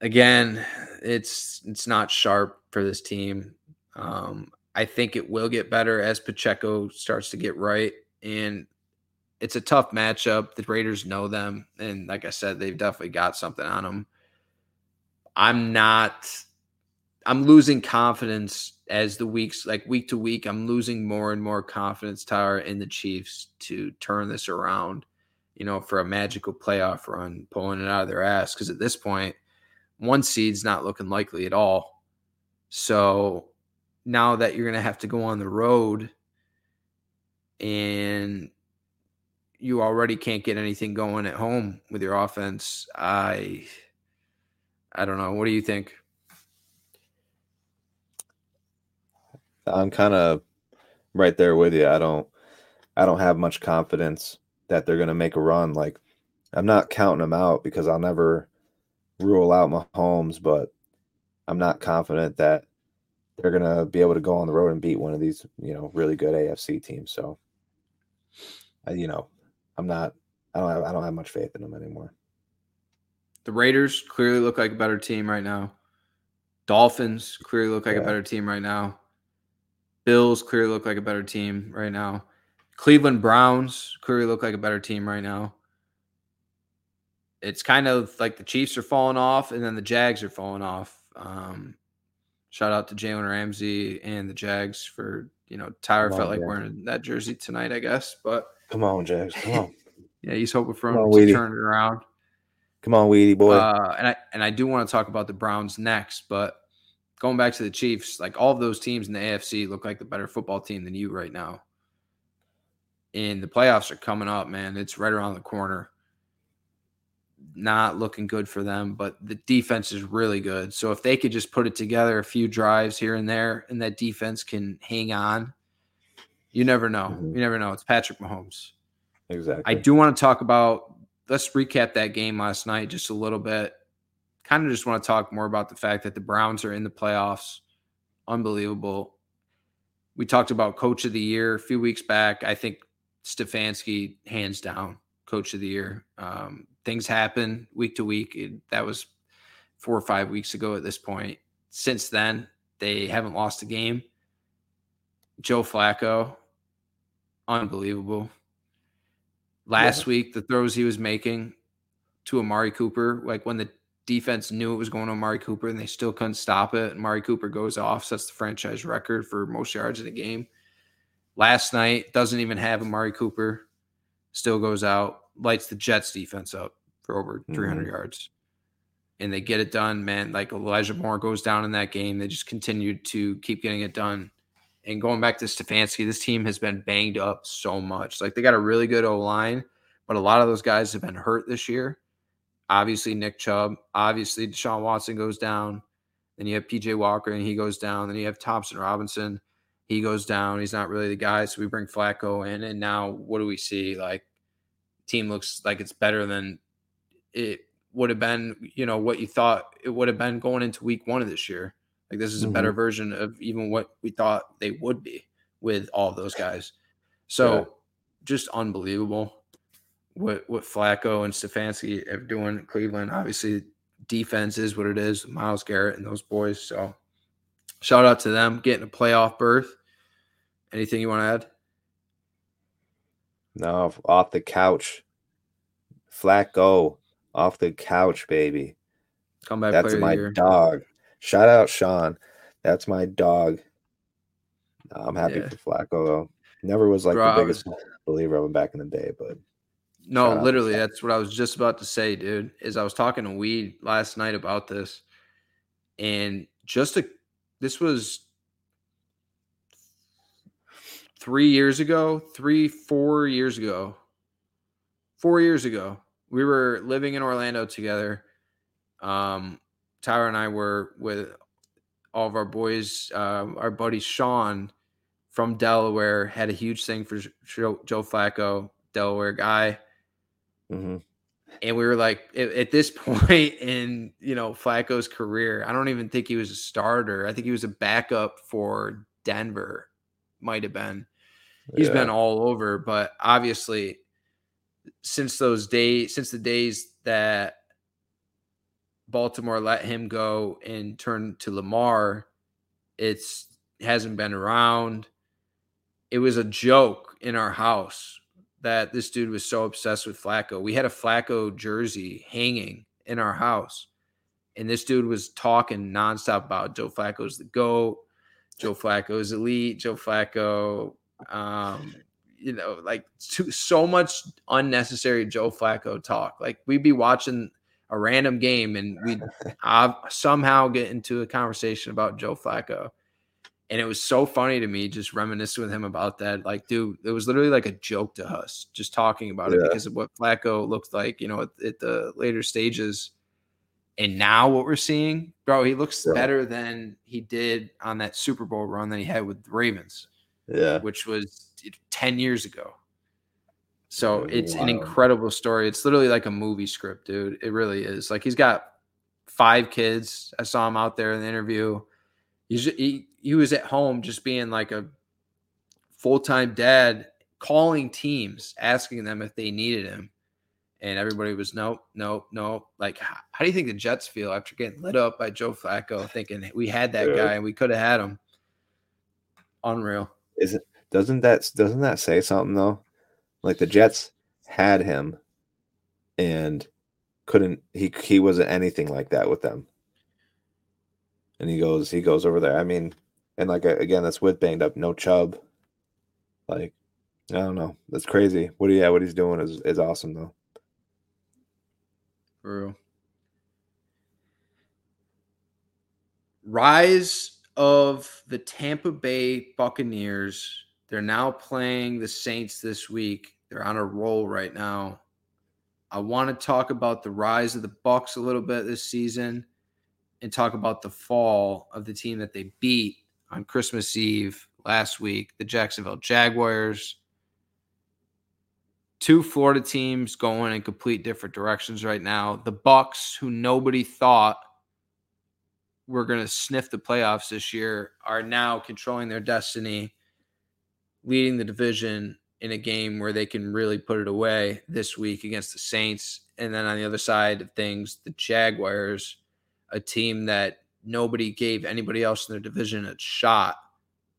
again, it's it's not sharp for this team. Um, I think it will get better as Pacheco starts to get right. And it's a tough matchup. The Raiders know them. And like I said, they've definitely got something on them. I'm not – I'm losing confidence as the weeks – like week to week, I'm losing more and more confidence, Tyler, in the Chiefs to turn this around, you know, for a magical playoff run, pulling it out of their ass. Because at this point, one seed's not looking likely at all. So now that you're going to have to go on the road and you already can't get anything going at home with your offense, I I don't know. What do you think? I'm kind of right there with you. I don't I don't have much confidence that they're going to make a run. Like, I'm not counting them out because I'll never – rule out Mahomes, but I'm not confident that they're going to be able to go on the road and beat one of these, you know, really good A F C teams. So, I, you know, I'm not, I don't have, I don't have much faith in them anymore. The Raiders clearly look like a better team right now. Dolphins clearly look like yeah. a better team right now. Bills clearly look like a better team right now. Cleveland Browns clearly look like a better team right now. It's kind of like the Chiefs are falling off and then the Jags are falling off. Um, shout out to Jalen Ramsey and the Jags for, you know, Tyler felt on, like man. wearing that jersey tonight, I guess. But come on, Jags. Come on. yeah, he's hoping for him on, to Weedy. turn it around. Come on, Weedy boy. Uh, and I and I do want to talk about the Browns next, but going back to the Chiefs, like all of those teams in the A F C look like the better football team than you right now. And the playoffs are coming up, man. It's right around the corner. Not looking good for them, but the defense is really good. So if they could just put it together a few drives here and there and that defense can hang on, you never know. Mm-hmm. You never know. It's Patrick Mahomes. Exactly. I do want to talk about – let's recap that game last night just a little bit. Kind of just want to talk more about the fact that the Browns are in the playoffs. Unbelievable. We talked about Coach of the Year a few weeks back. I think Stefanski, hands down, Coach of the Year. Um Things happen week to week. It, that was four or five weeks ago at this point. Since then, they haven't lost a game. Joe Flacco, unbelievable. Last yeah. week, the throws he was making to Amari Cooper, like when the defense knew it was going to Amari Cooper and they still couldn't stop it. And Amari Cooper goes off, sets the franchise record for most yards in a game. Last night, doesn't even have Amari Cooper, still goes out, lights the Jets defense up for over mm-hmm. three hundred yards. And they get it done, man. Like Elijah Moore goes down in that game. They just continued to keep getting it done. And going back to Stefanski, this team has been banged up so much. Like they got a really good O-line, but a lot of those guys have been hurt this year. Obviously, Nick Chubb. Obviously, Deshaun Watson goes down. Then you have P J Walker, and he goes down. Then you have Thompson Robinson. He goes down. He's not really the guy, so we bring Flacco in. And now what do we see? Like team looks like it's better than it would have been, you know, what you thought it would have been going into week one of this year. Like this is a mm-hmm. better version of even what we thought they would be with all those guys. So yeah. just unbelievable what, what Flacco and Stefanski are doing in Cleveland. Obviously defense is what it is. Myles Garrett and those boys. So shout out to them getting a playoff berth. Anything you want to add? No, off the couch. Flacco. Off the couch, baby. Comeback player of the year. That's my dog. Shout out, Sean. That's my dog. No, I'm happy yeah. for Flacco, though. Never was like Bro, the biggest was... believer of him back in the day, but no, literally, that's what I was just about to say, dude. Is I was talking to Weed last night about this, and just a this was three years ago, three, four years ago, four years ago. We were living in Orlando together. Um, Tyra and I were with all of our boys. Uh, our buddy Sean from Delaware had a huge thing for Joe, Joe Flacco, Delaware guy. Mm-hmm. And we were like, at, at this point in, you know, Flacco's career, I don't even think he was a starter. I think he was a backup for Denver. Might have been. He's yeah. been all over, but obviously – Since those days, since the days that Baltimore let him go and turn to Lamar, it's hasn't been around. It was a joke in our house that this dude was so obsessed with Flacco. We had a Flacco jersey hanging in our house, and this dude was talking nonstop about Joe Flacco's the GOAT, Joe Flacco's elite, Joe Flacco. Um, You know, like too, so much unnecessary Joe Flacco talk. Like we'd be watching a random game and we'd uh, somehow get into a conversation about Joe Flacco. And it was so funny to me just reminiscing with him about that. Like, dude, it was literally like a joke to us just talking about yeah. it because of what Flacco looked like, you know, at, at the later stages. And now what we're seeing, bro, he looks yeah. better than he did on that Super Bowl run that he had with the Ravens. Yeah, which was ten years ago. So it's wow. an incredible story. It's literally like a movie script, dude. It really is. Like he's got five kids. I saw him out there in the interview. He's, he, he was at home just being like a full-time dad, calling teams, asking them if they needed him. And everybody was, nope, nope, nope. Like, how, how do you think the Jets feel after getting lit up by Joe Flacco thinking we had that yeah. guy and we could have had him? Unreal. Isn't doesn't that doesn't that say something though? Like the Jets had him, and couldn't he he wasn't anything like that with them. And he goes he goes over there. I mean, and like again, that's with banged up, no Chubb. Like I don't know, that's crazy. What he yeah, what he's doing is is awesome though. For real. Rise of the Tampa Bay Buccaneers. They're now playing the Saints this week. They're on a roll right now. I want to talk about the rise of the Bucs a little bit this season and talk about the fall of the team that they beat on Christmas Eve last week, the Jacksonville Jaguars. Two Florida teams going in complete different directions right now. The Bucs, who nobody thought we're going to sniff the playoffs this year, are now controlling their destiny, leading the division in a game where they can really put it away this week against the Saints. And then on the other side of things, the Jaguars, a team that nobody gave anybody else in their division a shot,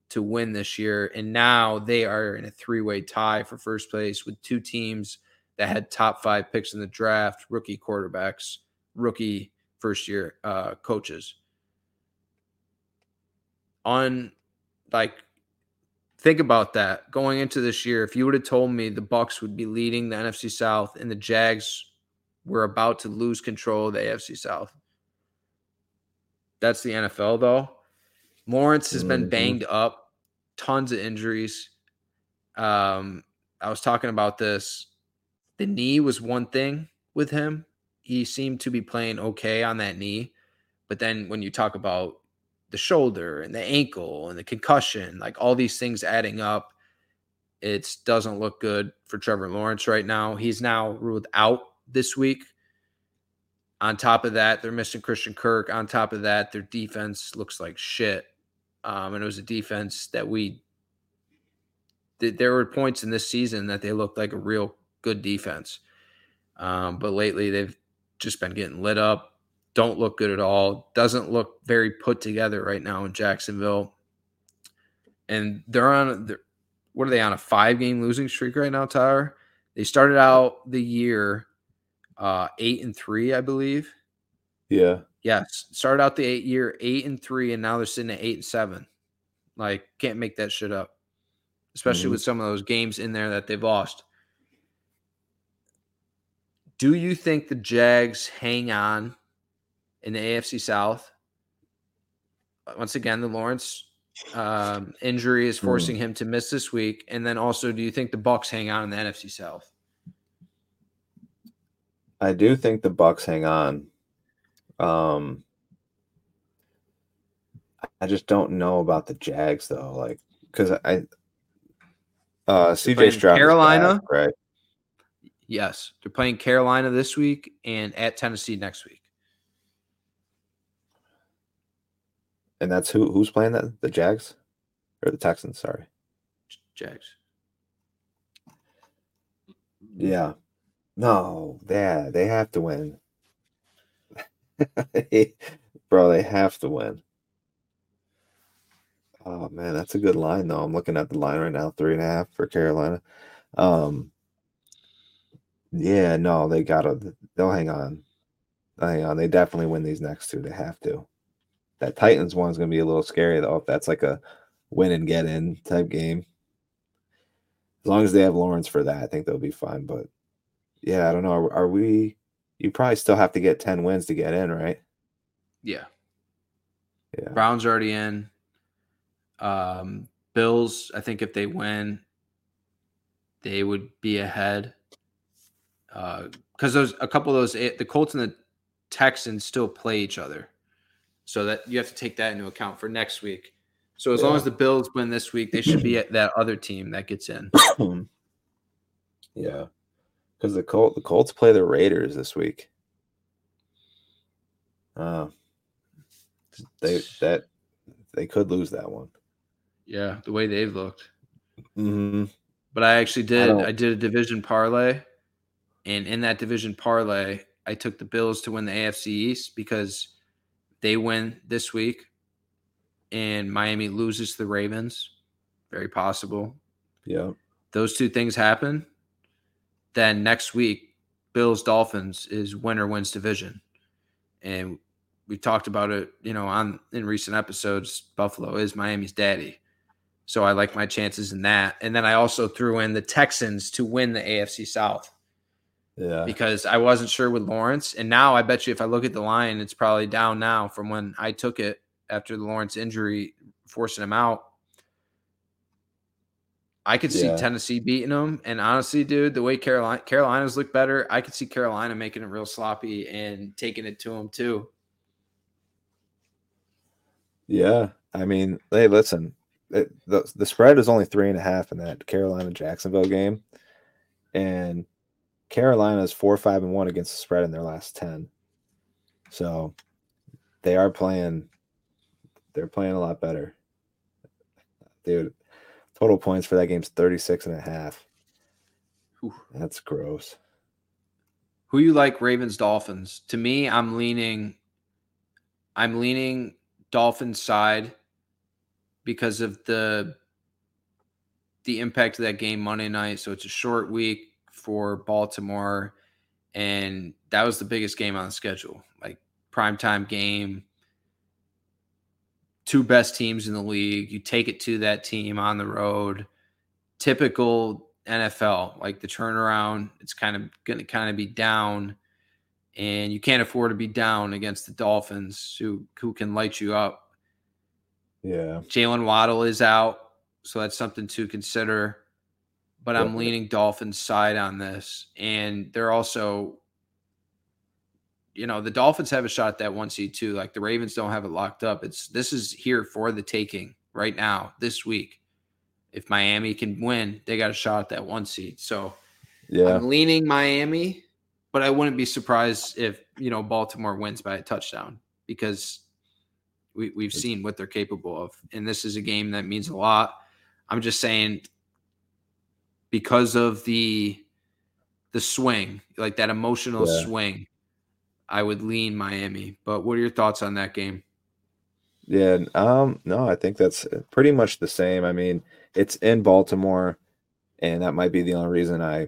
to win this year. And now they are in a three-way tie for first place with two teams that had top five picks in the draft, rookie quarterbacks, rookie first-year uh, coaches. On, like, think about that. Going into this year, if you would have told me the Bucs would be leading the N F C South and the Jags were about to lose control of the A F C South. That's the N F L, though. Lawrence has been banged up, tons of injuries. Um, I was talking about this. The knee was one thing with him. He seemed to be playing okay on that knee. But then when you talk about the shoulder and the ankle and the concussion, like all these things adding up, it doesn't look good for Trevor Lawrence right now. He's now ruled out this week. On top of that, they're missing Christian Kirk. On top of that, their defense looks like shit. Um, and it was a defense that we th- – there were points in this season that they looked like a real good defense. Um, but lately, they've just been getting lit up. Don't look good at all. Doesn't look very put together right now in Jacksonville. And they're on they're, – what are they on, a five-game losing streak right now, Tyler? They started out the year – Uh, eight and three, I believe. Yeah. Yes. Started out the eight year eight and three, and now they're sitting at eight and seven. Like, can't make that shit up, especially mm-hmm. with some of those games in there that they've lost. Do you think the Jags hang on in the A F C South? Once again, the Lawrence um, injury is forcing mm-hmm. him to miss this week, and then also, do you think the Bucs hang on in the N F C South? I do think the Bucs hang on. Um, I just don't know about the Jags though, like because I uh, C J Stroud Carolina, back, right? Yes, they're playing Carolina this week and at Tennessee next week. And that's who who's playing that? The Jags or the Texans? Sorry, Jags. Yeah. No, yeah, they have to win. Bro, they have to win. Oh, man, that's a good line, though. I'm looking at the line right now, three and a half for Carolina. Um, yeah, no, they got to. They'll hang on. They'll hang on. They definitely win these next two. They have to. That Titans one's going to be a little scary, though, if that's like a win and get in type game. As long as they have Lawrence for that, I think they'll be fine, but yeah, I don't know. Are, are we – you probably still have to get ten wins to get in, right? Yeah. Yeah. Browns already in. Um, Bills, I think if they win, they would be ahead. Because uh, those a couple of those – the Colts and the Texans still play each other. So that you have to take that into account for next week. So as yeah. long as the Bills win this week, they should be at that other team that gets in. Yeah. Because the Colt, the Colts play the Raiders this week. Uh, they that they could lose that one. Yeah, the way they've looked. Mm-hmm. But I actually did. I, I did a division parlay, and in that division parlay, I took the Bills to win the A F C East because they win this week, and Miami loses to the Ravens. Very possible. Yeah, those two things happen. Then next week, Bills Dolphins is winner wins division, and we talked about it, you know, on in recent episodes. Buffalo is Miami's daddy, so I like my chances in that. And then I also threw in the Texans to win the A F C South, yeah, because I wasn't sure with Lawrence, and now I bet you if I look at the line, it's probably down now from when I took it after the Lawrence injury forcing him out. I could see yeah. Tennessee beating them, and honestly, dude, the way Carolina Carolina's look better, I could see Carolina making it real sloppy and taking it to them too. Yeah, I mean, hey, listen, it, the the spread is only three and a half in that Carolina Jacksonville game, and Carolina is four five and one against the spread in their last ten, so they are playing. They're playing a lot better, dude. Total points for that game's thirty-six and a half. Ooh. That's gross. Who you like, Ravens, Dolphins? To me, I'm leaning I'm leaning Dolphins side because of the the impact of that game Monday night. So it's a short week for Baltimore, and that was the biggest game on the schedule. Like, primetime game, two best teams in the league. You take it to that team on the road. Typical N F L, like the turnaround, it's kind of going to kind of be down, and you can't afford to be down against the Dolphins, who, who can light you up. Yeah. Jalen Waddle is out, so that's something to consider. But I'm yeah. leaning Dolphins side on this. And they're also, you know, the Dolphins have a shot at that one seed too. Like, the Ravens don't have it locked up. It's this is here for the taking right now, this week. If Miami can win, they got a shot at that one seed. So yeah. I'm leaning Miami, but I wouldn't be surprised if, you know, Baltimore wins by a touchdown, because we, we've seen what they're capable of. And this is a game that means a lot. I'm just saying, because of the the swing, like that emotional yeah. swing, I would lean Miami. But what are your thoughts on that game? Yeah, um, no, I think that's pretty much the same. I mean, it's in Baltimore, and that might be the only reason I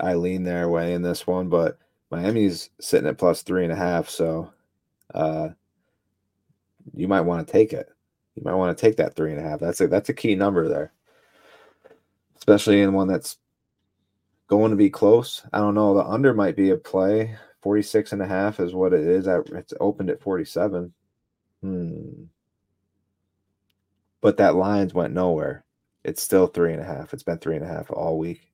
I lean their way in this one. But Miami's sitting at plus three and a half, so uh, you might want to take it. You might want to take that three and a half. That's a that's a key number there, especially in one that's going to be close. I don't know. The under might be a play. forty-six and a half is what it is. It's opened at forty-seven. Hmm. But that Lions went nowhere. It's still three and a half. It's been three and a half all week.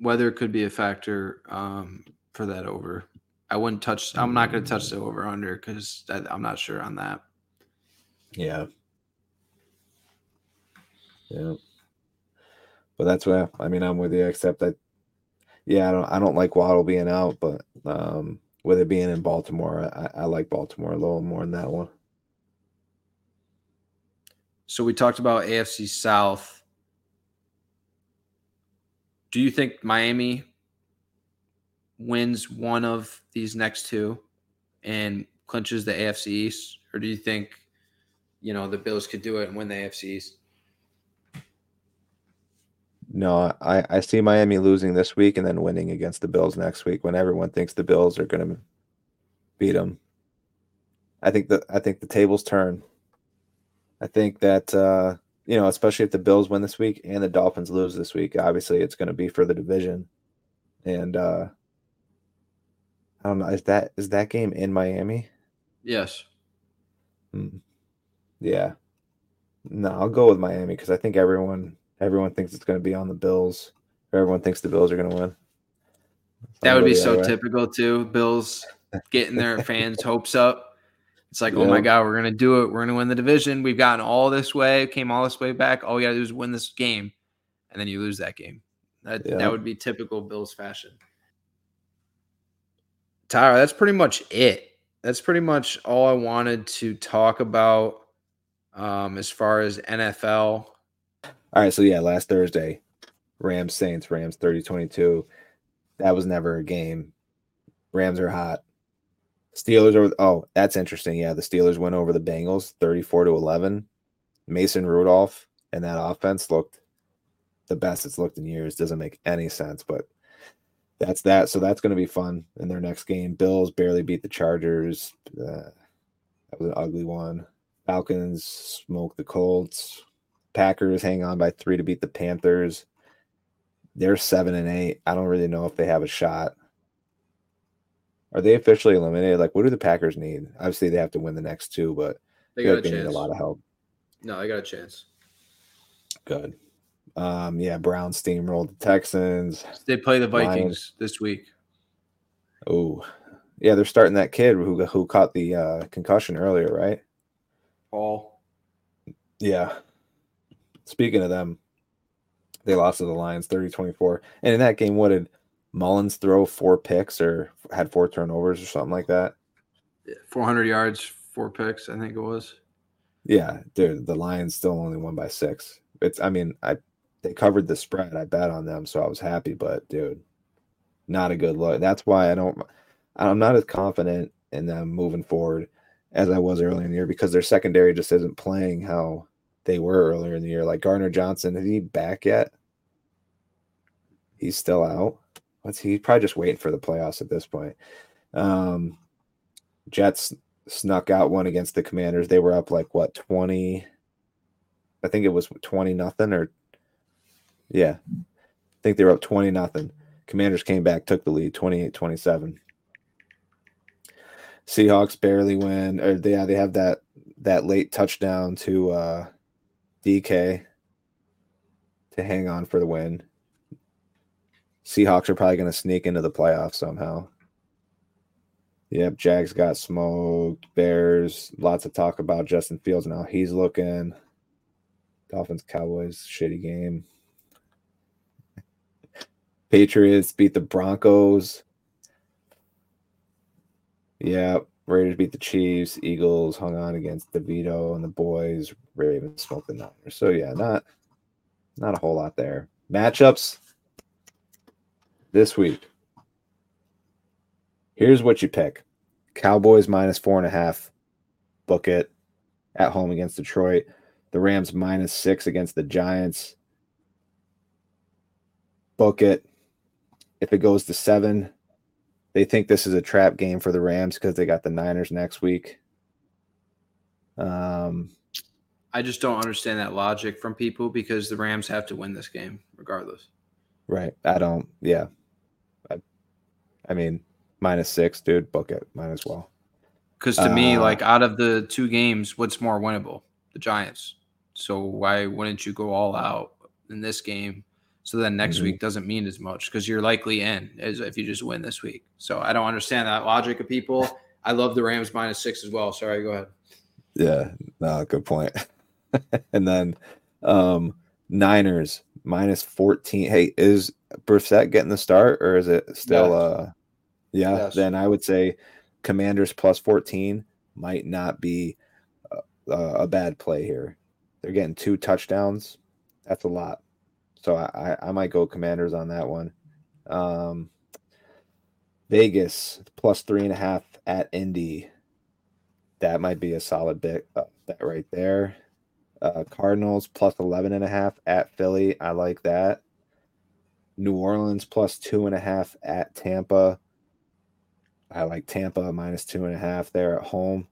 Weather could be a factor um, for that over. I wouldn't touch. I'm not going to touch the over under because I'm not sure on that. Yeah. Yeah. But that's what I, I mean. I'm with you, except that, yeah, I don't. I don't like Waddle being out, but um, with it being in Baltimore, I, I like Baltimore a little more than that one. So we talked about A F C South. Do you think Miami wins one of these next two and clinches the A F C East, or do you think, you know, the Bills could do it and win the A F C East? No, I, I see Miami losing this week and then winning against the Bills next week when everyone thinks the Bills are going to beat them. I think the I think the tables turn. I think that, uh, you know, especially if the Bills win this week and the Dolphins lose this week, obviously it's going to be for the division. And uh, I don't know, is that is that game in Miami? Yes. Mm, yeah. No, I'll go with Miami because I think everyone everyone thinks it's going to be on the Bills, or everyone thinks the Bills are going to win. It's that would be so way. typical too. Bills getting their fans' hopes up. It's like, yeah. oh, my God, we're going to do it. We're going to win the division. We've gotten all this way, came all this way back. All we got to do is win this game, and then you lose that game. That yeah. that would be typical Bills fashion. Tyra, that's pretty much it. That's pretty much all I wanted to talk about um, as far as N F L. All right, so, yeah, last Thursday, Rams-Saints, Rams thirty twenty-two. That was never a game. Rams are hot. Steelers over – oh, that's interesting. Yeah, the Steelers went over the Bengals thirty-four to eleven. Mason Rudolph and that offense looked the best it's looked in years. Doesn't make any sense, but that's that. So that's going to be fun in their next game. Bills barely beat the Chargers. Uh, that was an ugly one. Falcons smoke the Colts. Packers hang on by three to beat the Panthers. They're seven and eight. I don't really know if they have a shot. Are they officially eliminated? Like, what do the Packers need? Obviously, they have to win the next two, but they, got a they need a lot of help. No, they got a chance. Good. Um, yeah, Browns steamrolled the Texans. They play the Vikings Lions. This week. Oh, yeah, they're starting that kid who who caught the uh, concussion earlier, right? Paul. Yeah. Speaking of them, they lost to the Lions thirty twenty-four. And in that game, what did Mullins throw four picks or had four turnovers or something like that? four hundred yards, four picks, I think it was. Yeah, dude, the Lions still only won by six. It's, I mean, I they covered the spread. I bet on them, so I was happy. But dude, not a good look. That's why I don't. I'm not as confident in them moving forward as I was earlier in the year because their secondary just isn't playing how they were earlier in the year. Like Gardner Johnson, is he back yet? He's still out. What's he? He's probably just waiting for the playoffs at this point. Um, Jets snuck out one against the Commanders. They were up like what twenty? I think it was twenty nothing or yeah, I think they were up twenty nothing. Commanders came back, took the lead, twenty-eight twenty-seven. Seahawks barely win, or they, yeah, they have that that late touchdown to uh, D K to hang on for the win. Seahawks are probably going to sneak into the playoffs somehow. Yep, Jags got smoked. Bears, lots of talk about Justin Fields now. He's looking. Dolphins, Cowboys, shitty game. Patriots beat the Broncos. Yeah, Raiders beat the Chiefs. Eagles hung on against DeVito and the boys. Ravens smoked the Niners. So, yeah, not, not a whole lot there. Matchups this week. Here's what you pick. Cowboys minus four and a half. Book it at home against Detroit. The Rams minus six against the Giants. Book it. If it goes to seven, they think this is a trap game for the Rams because they got the Niners next week. Um, I just don't understand that logic from people because the Rams have to win this game regardless. Right. I don't. Yeah. I, I mean, minus six, dude. Book it. Might as well. Because to uh, me, like out of the two games, what's more winnable? The Giants. So why wouldn't you go all out in this game? So then next mm-hmm. week doesn't mean as much because you're likely in as if you just win this week. So I don't understand that logic of people. I love the Rams minus six as well. Sorry, go ahead. Yeah, no, good point. And then um, Niners minus fourteen. Hey, is Brissett getting the start or is it still? Yes. Uh, yeah, yes. Then I would say Commanders plus fourteen might not be a, a bad play here. They're getting two touchdowns. That's a lot. So I, I might go Commanders on that one. Um, Vegas plus three and a half at Indy. That might be a solid bet right there. Uh, Cardinals plus eleven and a half at Philly. I like that. New Orleans plus two and a half at Tampa. I like Tampa minus two and a half there at home.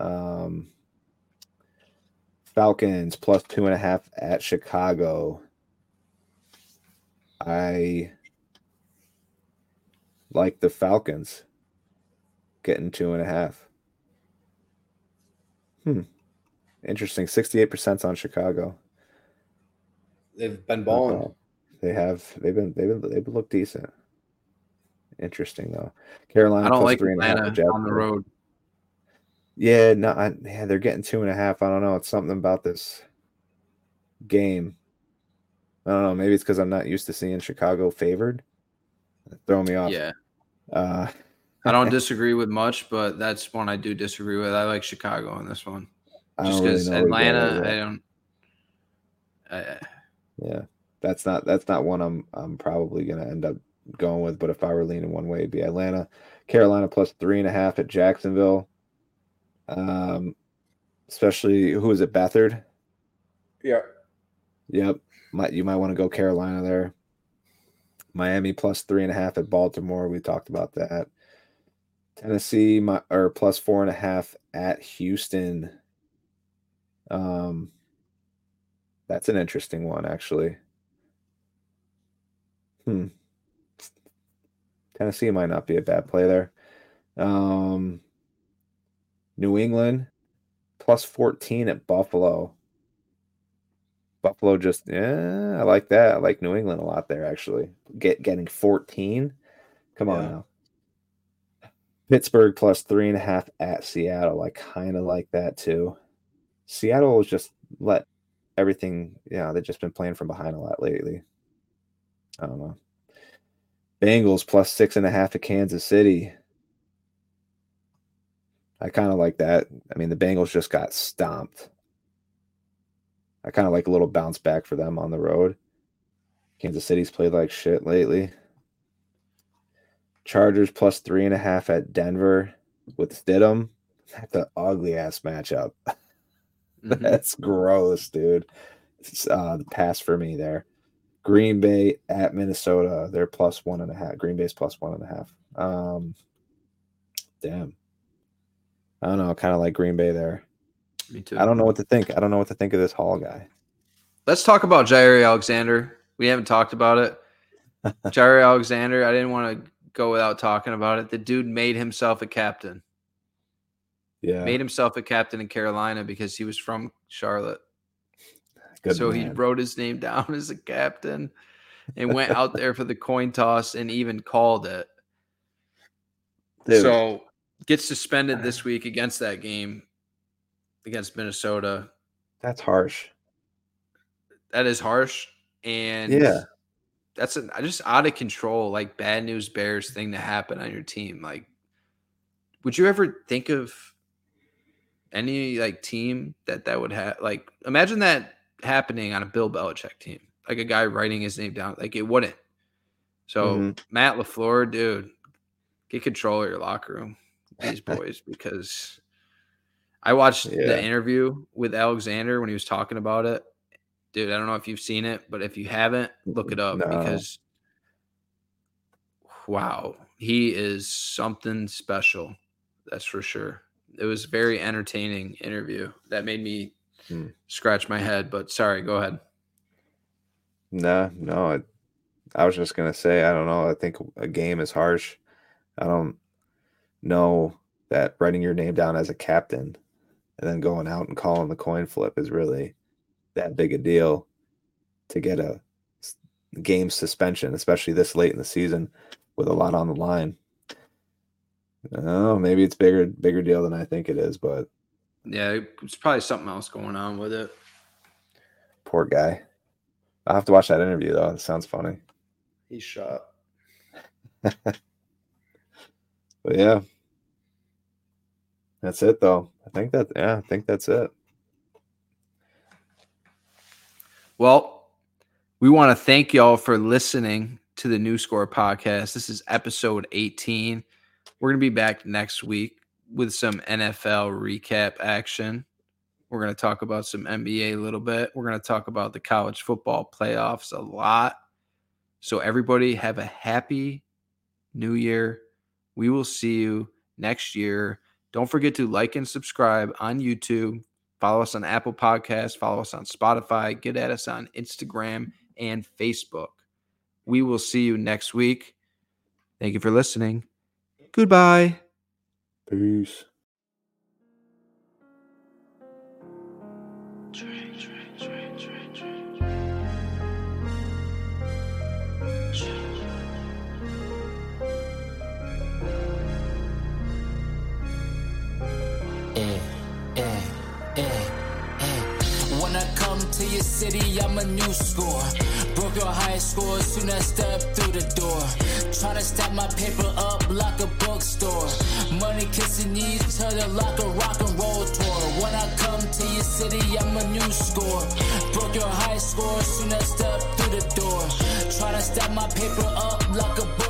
Um, Falcons plus two and a half at Chicago. I like the Falcons getting two and a half. Hmm. Interesting. sixty-eight percent on Chicago. They've been balling. Uh, they have. They've been, they've been, they've been looked decent. Interesting, though. Carolina. I don't like Atlanta on the road. Yeah. No, I, yeah, they're getting two and a half. I don't know. It's something about this game. I don't know. Maybe it's because I'm not used to seeing Chicago favored. Throw me off. Yeah. Uh, I don't disagree with much, but that's one I do disagree with. I like Chicago on this one. Just because really Atlanta, I don't. I, yeah, that's not that's not one I'm I'm probably gonna end up going with. But if I were leaning one way, it'd be Atlanta, Carolina plus three and a half at Jacksonville. Um, especially who is it? Beathard. Yeah. Yep. Might, you might want to go Carolina there. Miami plus three and a half at Baltimore. We talked about that. Tennessee my, or plus four and a half at Houston. Um, that's an interesting one, actually. Hmm. Tennessee might not be a bad play there. Um, New England plus fourteen at Buffalo. Buffalo just, yeah, I like that. I like New England a lot there, actually. Get Getting fourteen. Come on yeah. now. Pittsburgh plus three and a half at Seattle. I kind of like that, too. Seattle has just let everything, you know, they've just been playing from behind a lot lately. I don't know. Bengals plus six and a half at Kansas City. I kind of like that. I mean, the Bengals just got stomped. I kind of like a little bounce back for them on the road. Kansas City's played like shit lately. Chargers plus three and a half at Denver with Stidham. That's an ugly ass matchup. That's gross, dude. It's, uh, the pass for me there. Green Bay at Minnesota. They're plus one and a half. Green Bay's plus one and a half. Um, damn. I don't know. Kind of like Green Bay there. Me too. I don't know what to think. I don't know what to think of this Hall guy. Let's talk about Jaire Alexander. We haven't talked about it. Jaire Alexander, I didn't want to go without talking about it. The dude made himself a captain. Yeah. Made himself a captain in Carolina because he was from Charlotte. Good so man. He wrote his name down as a captain and went out there for the coin toss and even called it. Dude. So gets suspended this week against that game against Minnesota. That's harsh. That is harsh. And yeah. That's a just out of control, like bad news bears thing to happen on your team. Like, would you ever think of any like team that that would have? Like, imagine that happening on a Bill Belichick team, like a guy writing his name down. Like, it wouldn't. So mm-hmm. Matt LaFleur, dude, get control of your locker room, these boys, because I watched yeah. the interview with Alexander when he was talking about it. Dude, I don't know if you've seen it, but if you haven't, look it up no. because, wow, he is something special. That's for sure. It was a very entertaining interview. That made me hmm. scratch my head, but sorry, go ahead. Nah, no, I, I was just going to say, I don't know. I think a game is harsh. I don't know that writing your name down as a captain and then going out and calling the coin flip is really – that big a deal to get a game suspension, especially this late in the season with a lot on the line. Oh, maybe it's bigger, bigger deal than I think it is, but yeah, it's probably something else going on with it. Poor guy. I'll have to watch that interview though. It sounds funny. He's shot. But yeah, that's it though. I think that, yeah, I think that's it. Well, we want to thank y'all for listening to the New Score podcast. This is episode eighteen. We're going to be back next week with some N F L recap action. We're going to talk about some N B A a little bit. We're going to talk about the college football playoffs a lot. So everybody have a happy new year. We will see you next year. Don't forget to like and subscribe on YouTube. Follow us on Apple Podcasts. Follow us on Spotify. Get at us on Instagram and Facebook. We will see you next week. Thank you for listening. Goodbye. Peace. To your city, I'm a new score. Broke your high score soon as I stepped through the door. Tryna stack my paper up like a bookstore. Money kissing each other like a rock and roll tour. When I come to your city, I'm a new score. Broke your high score soon as I stepped through the door. Tryna stack my paper up like a bookstore.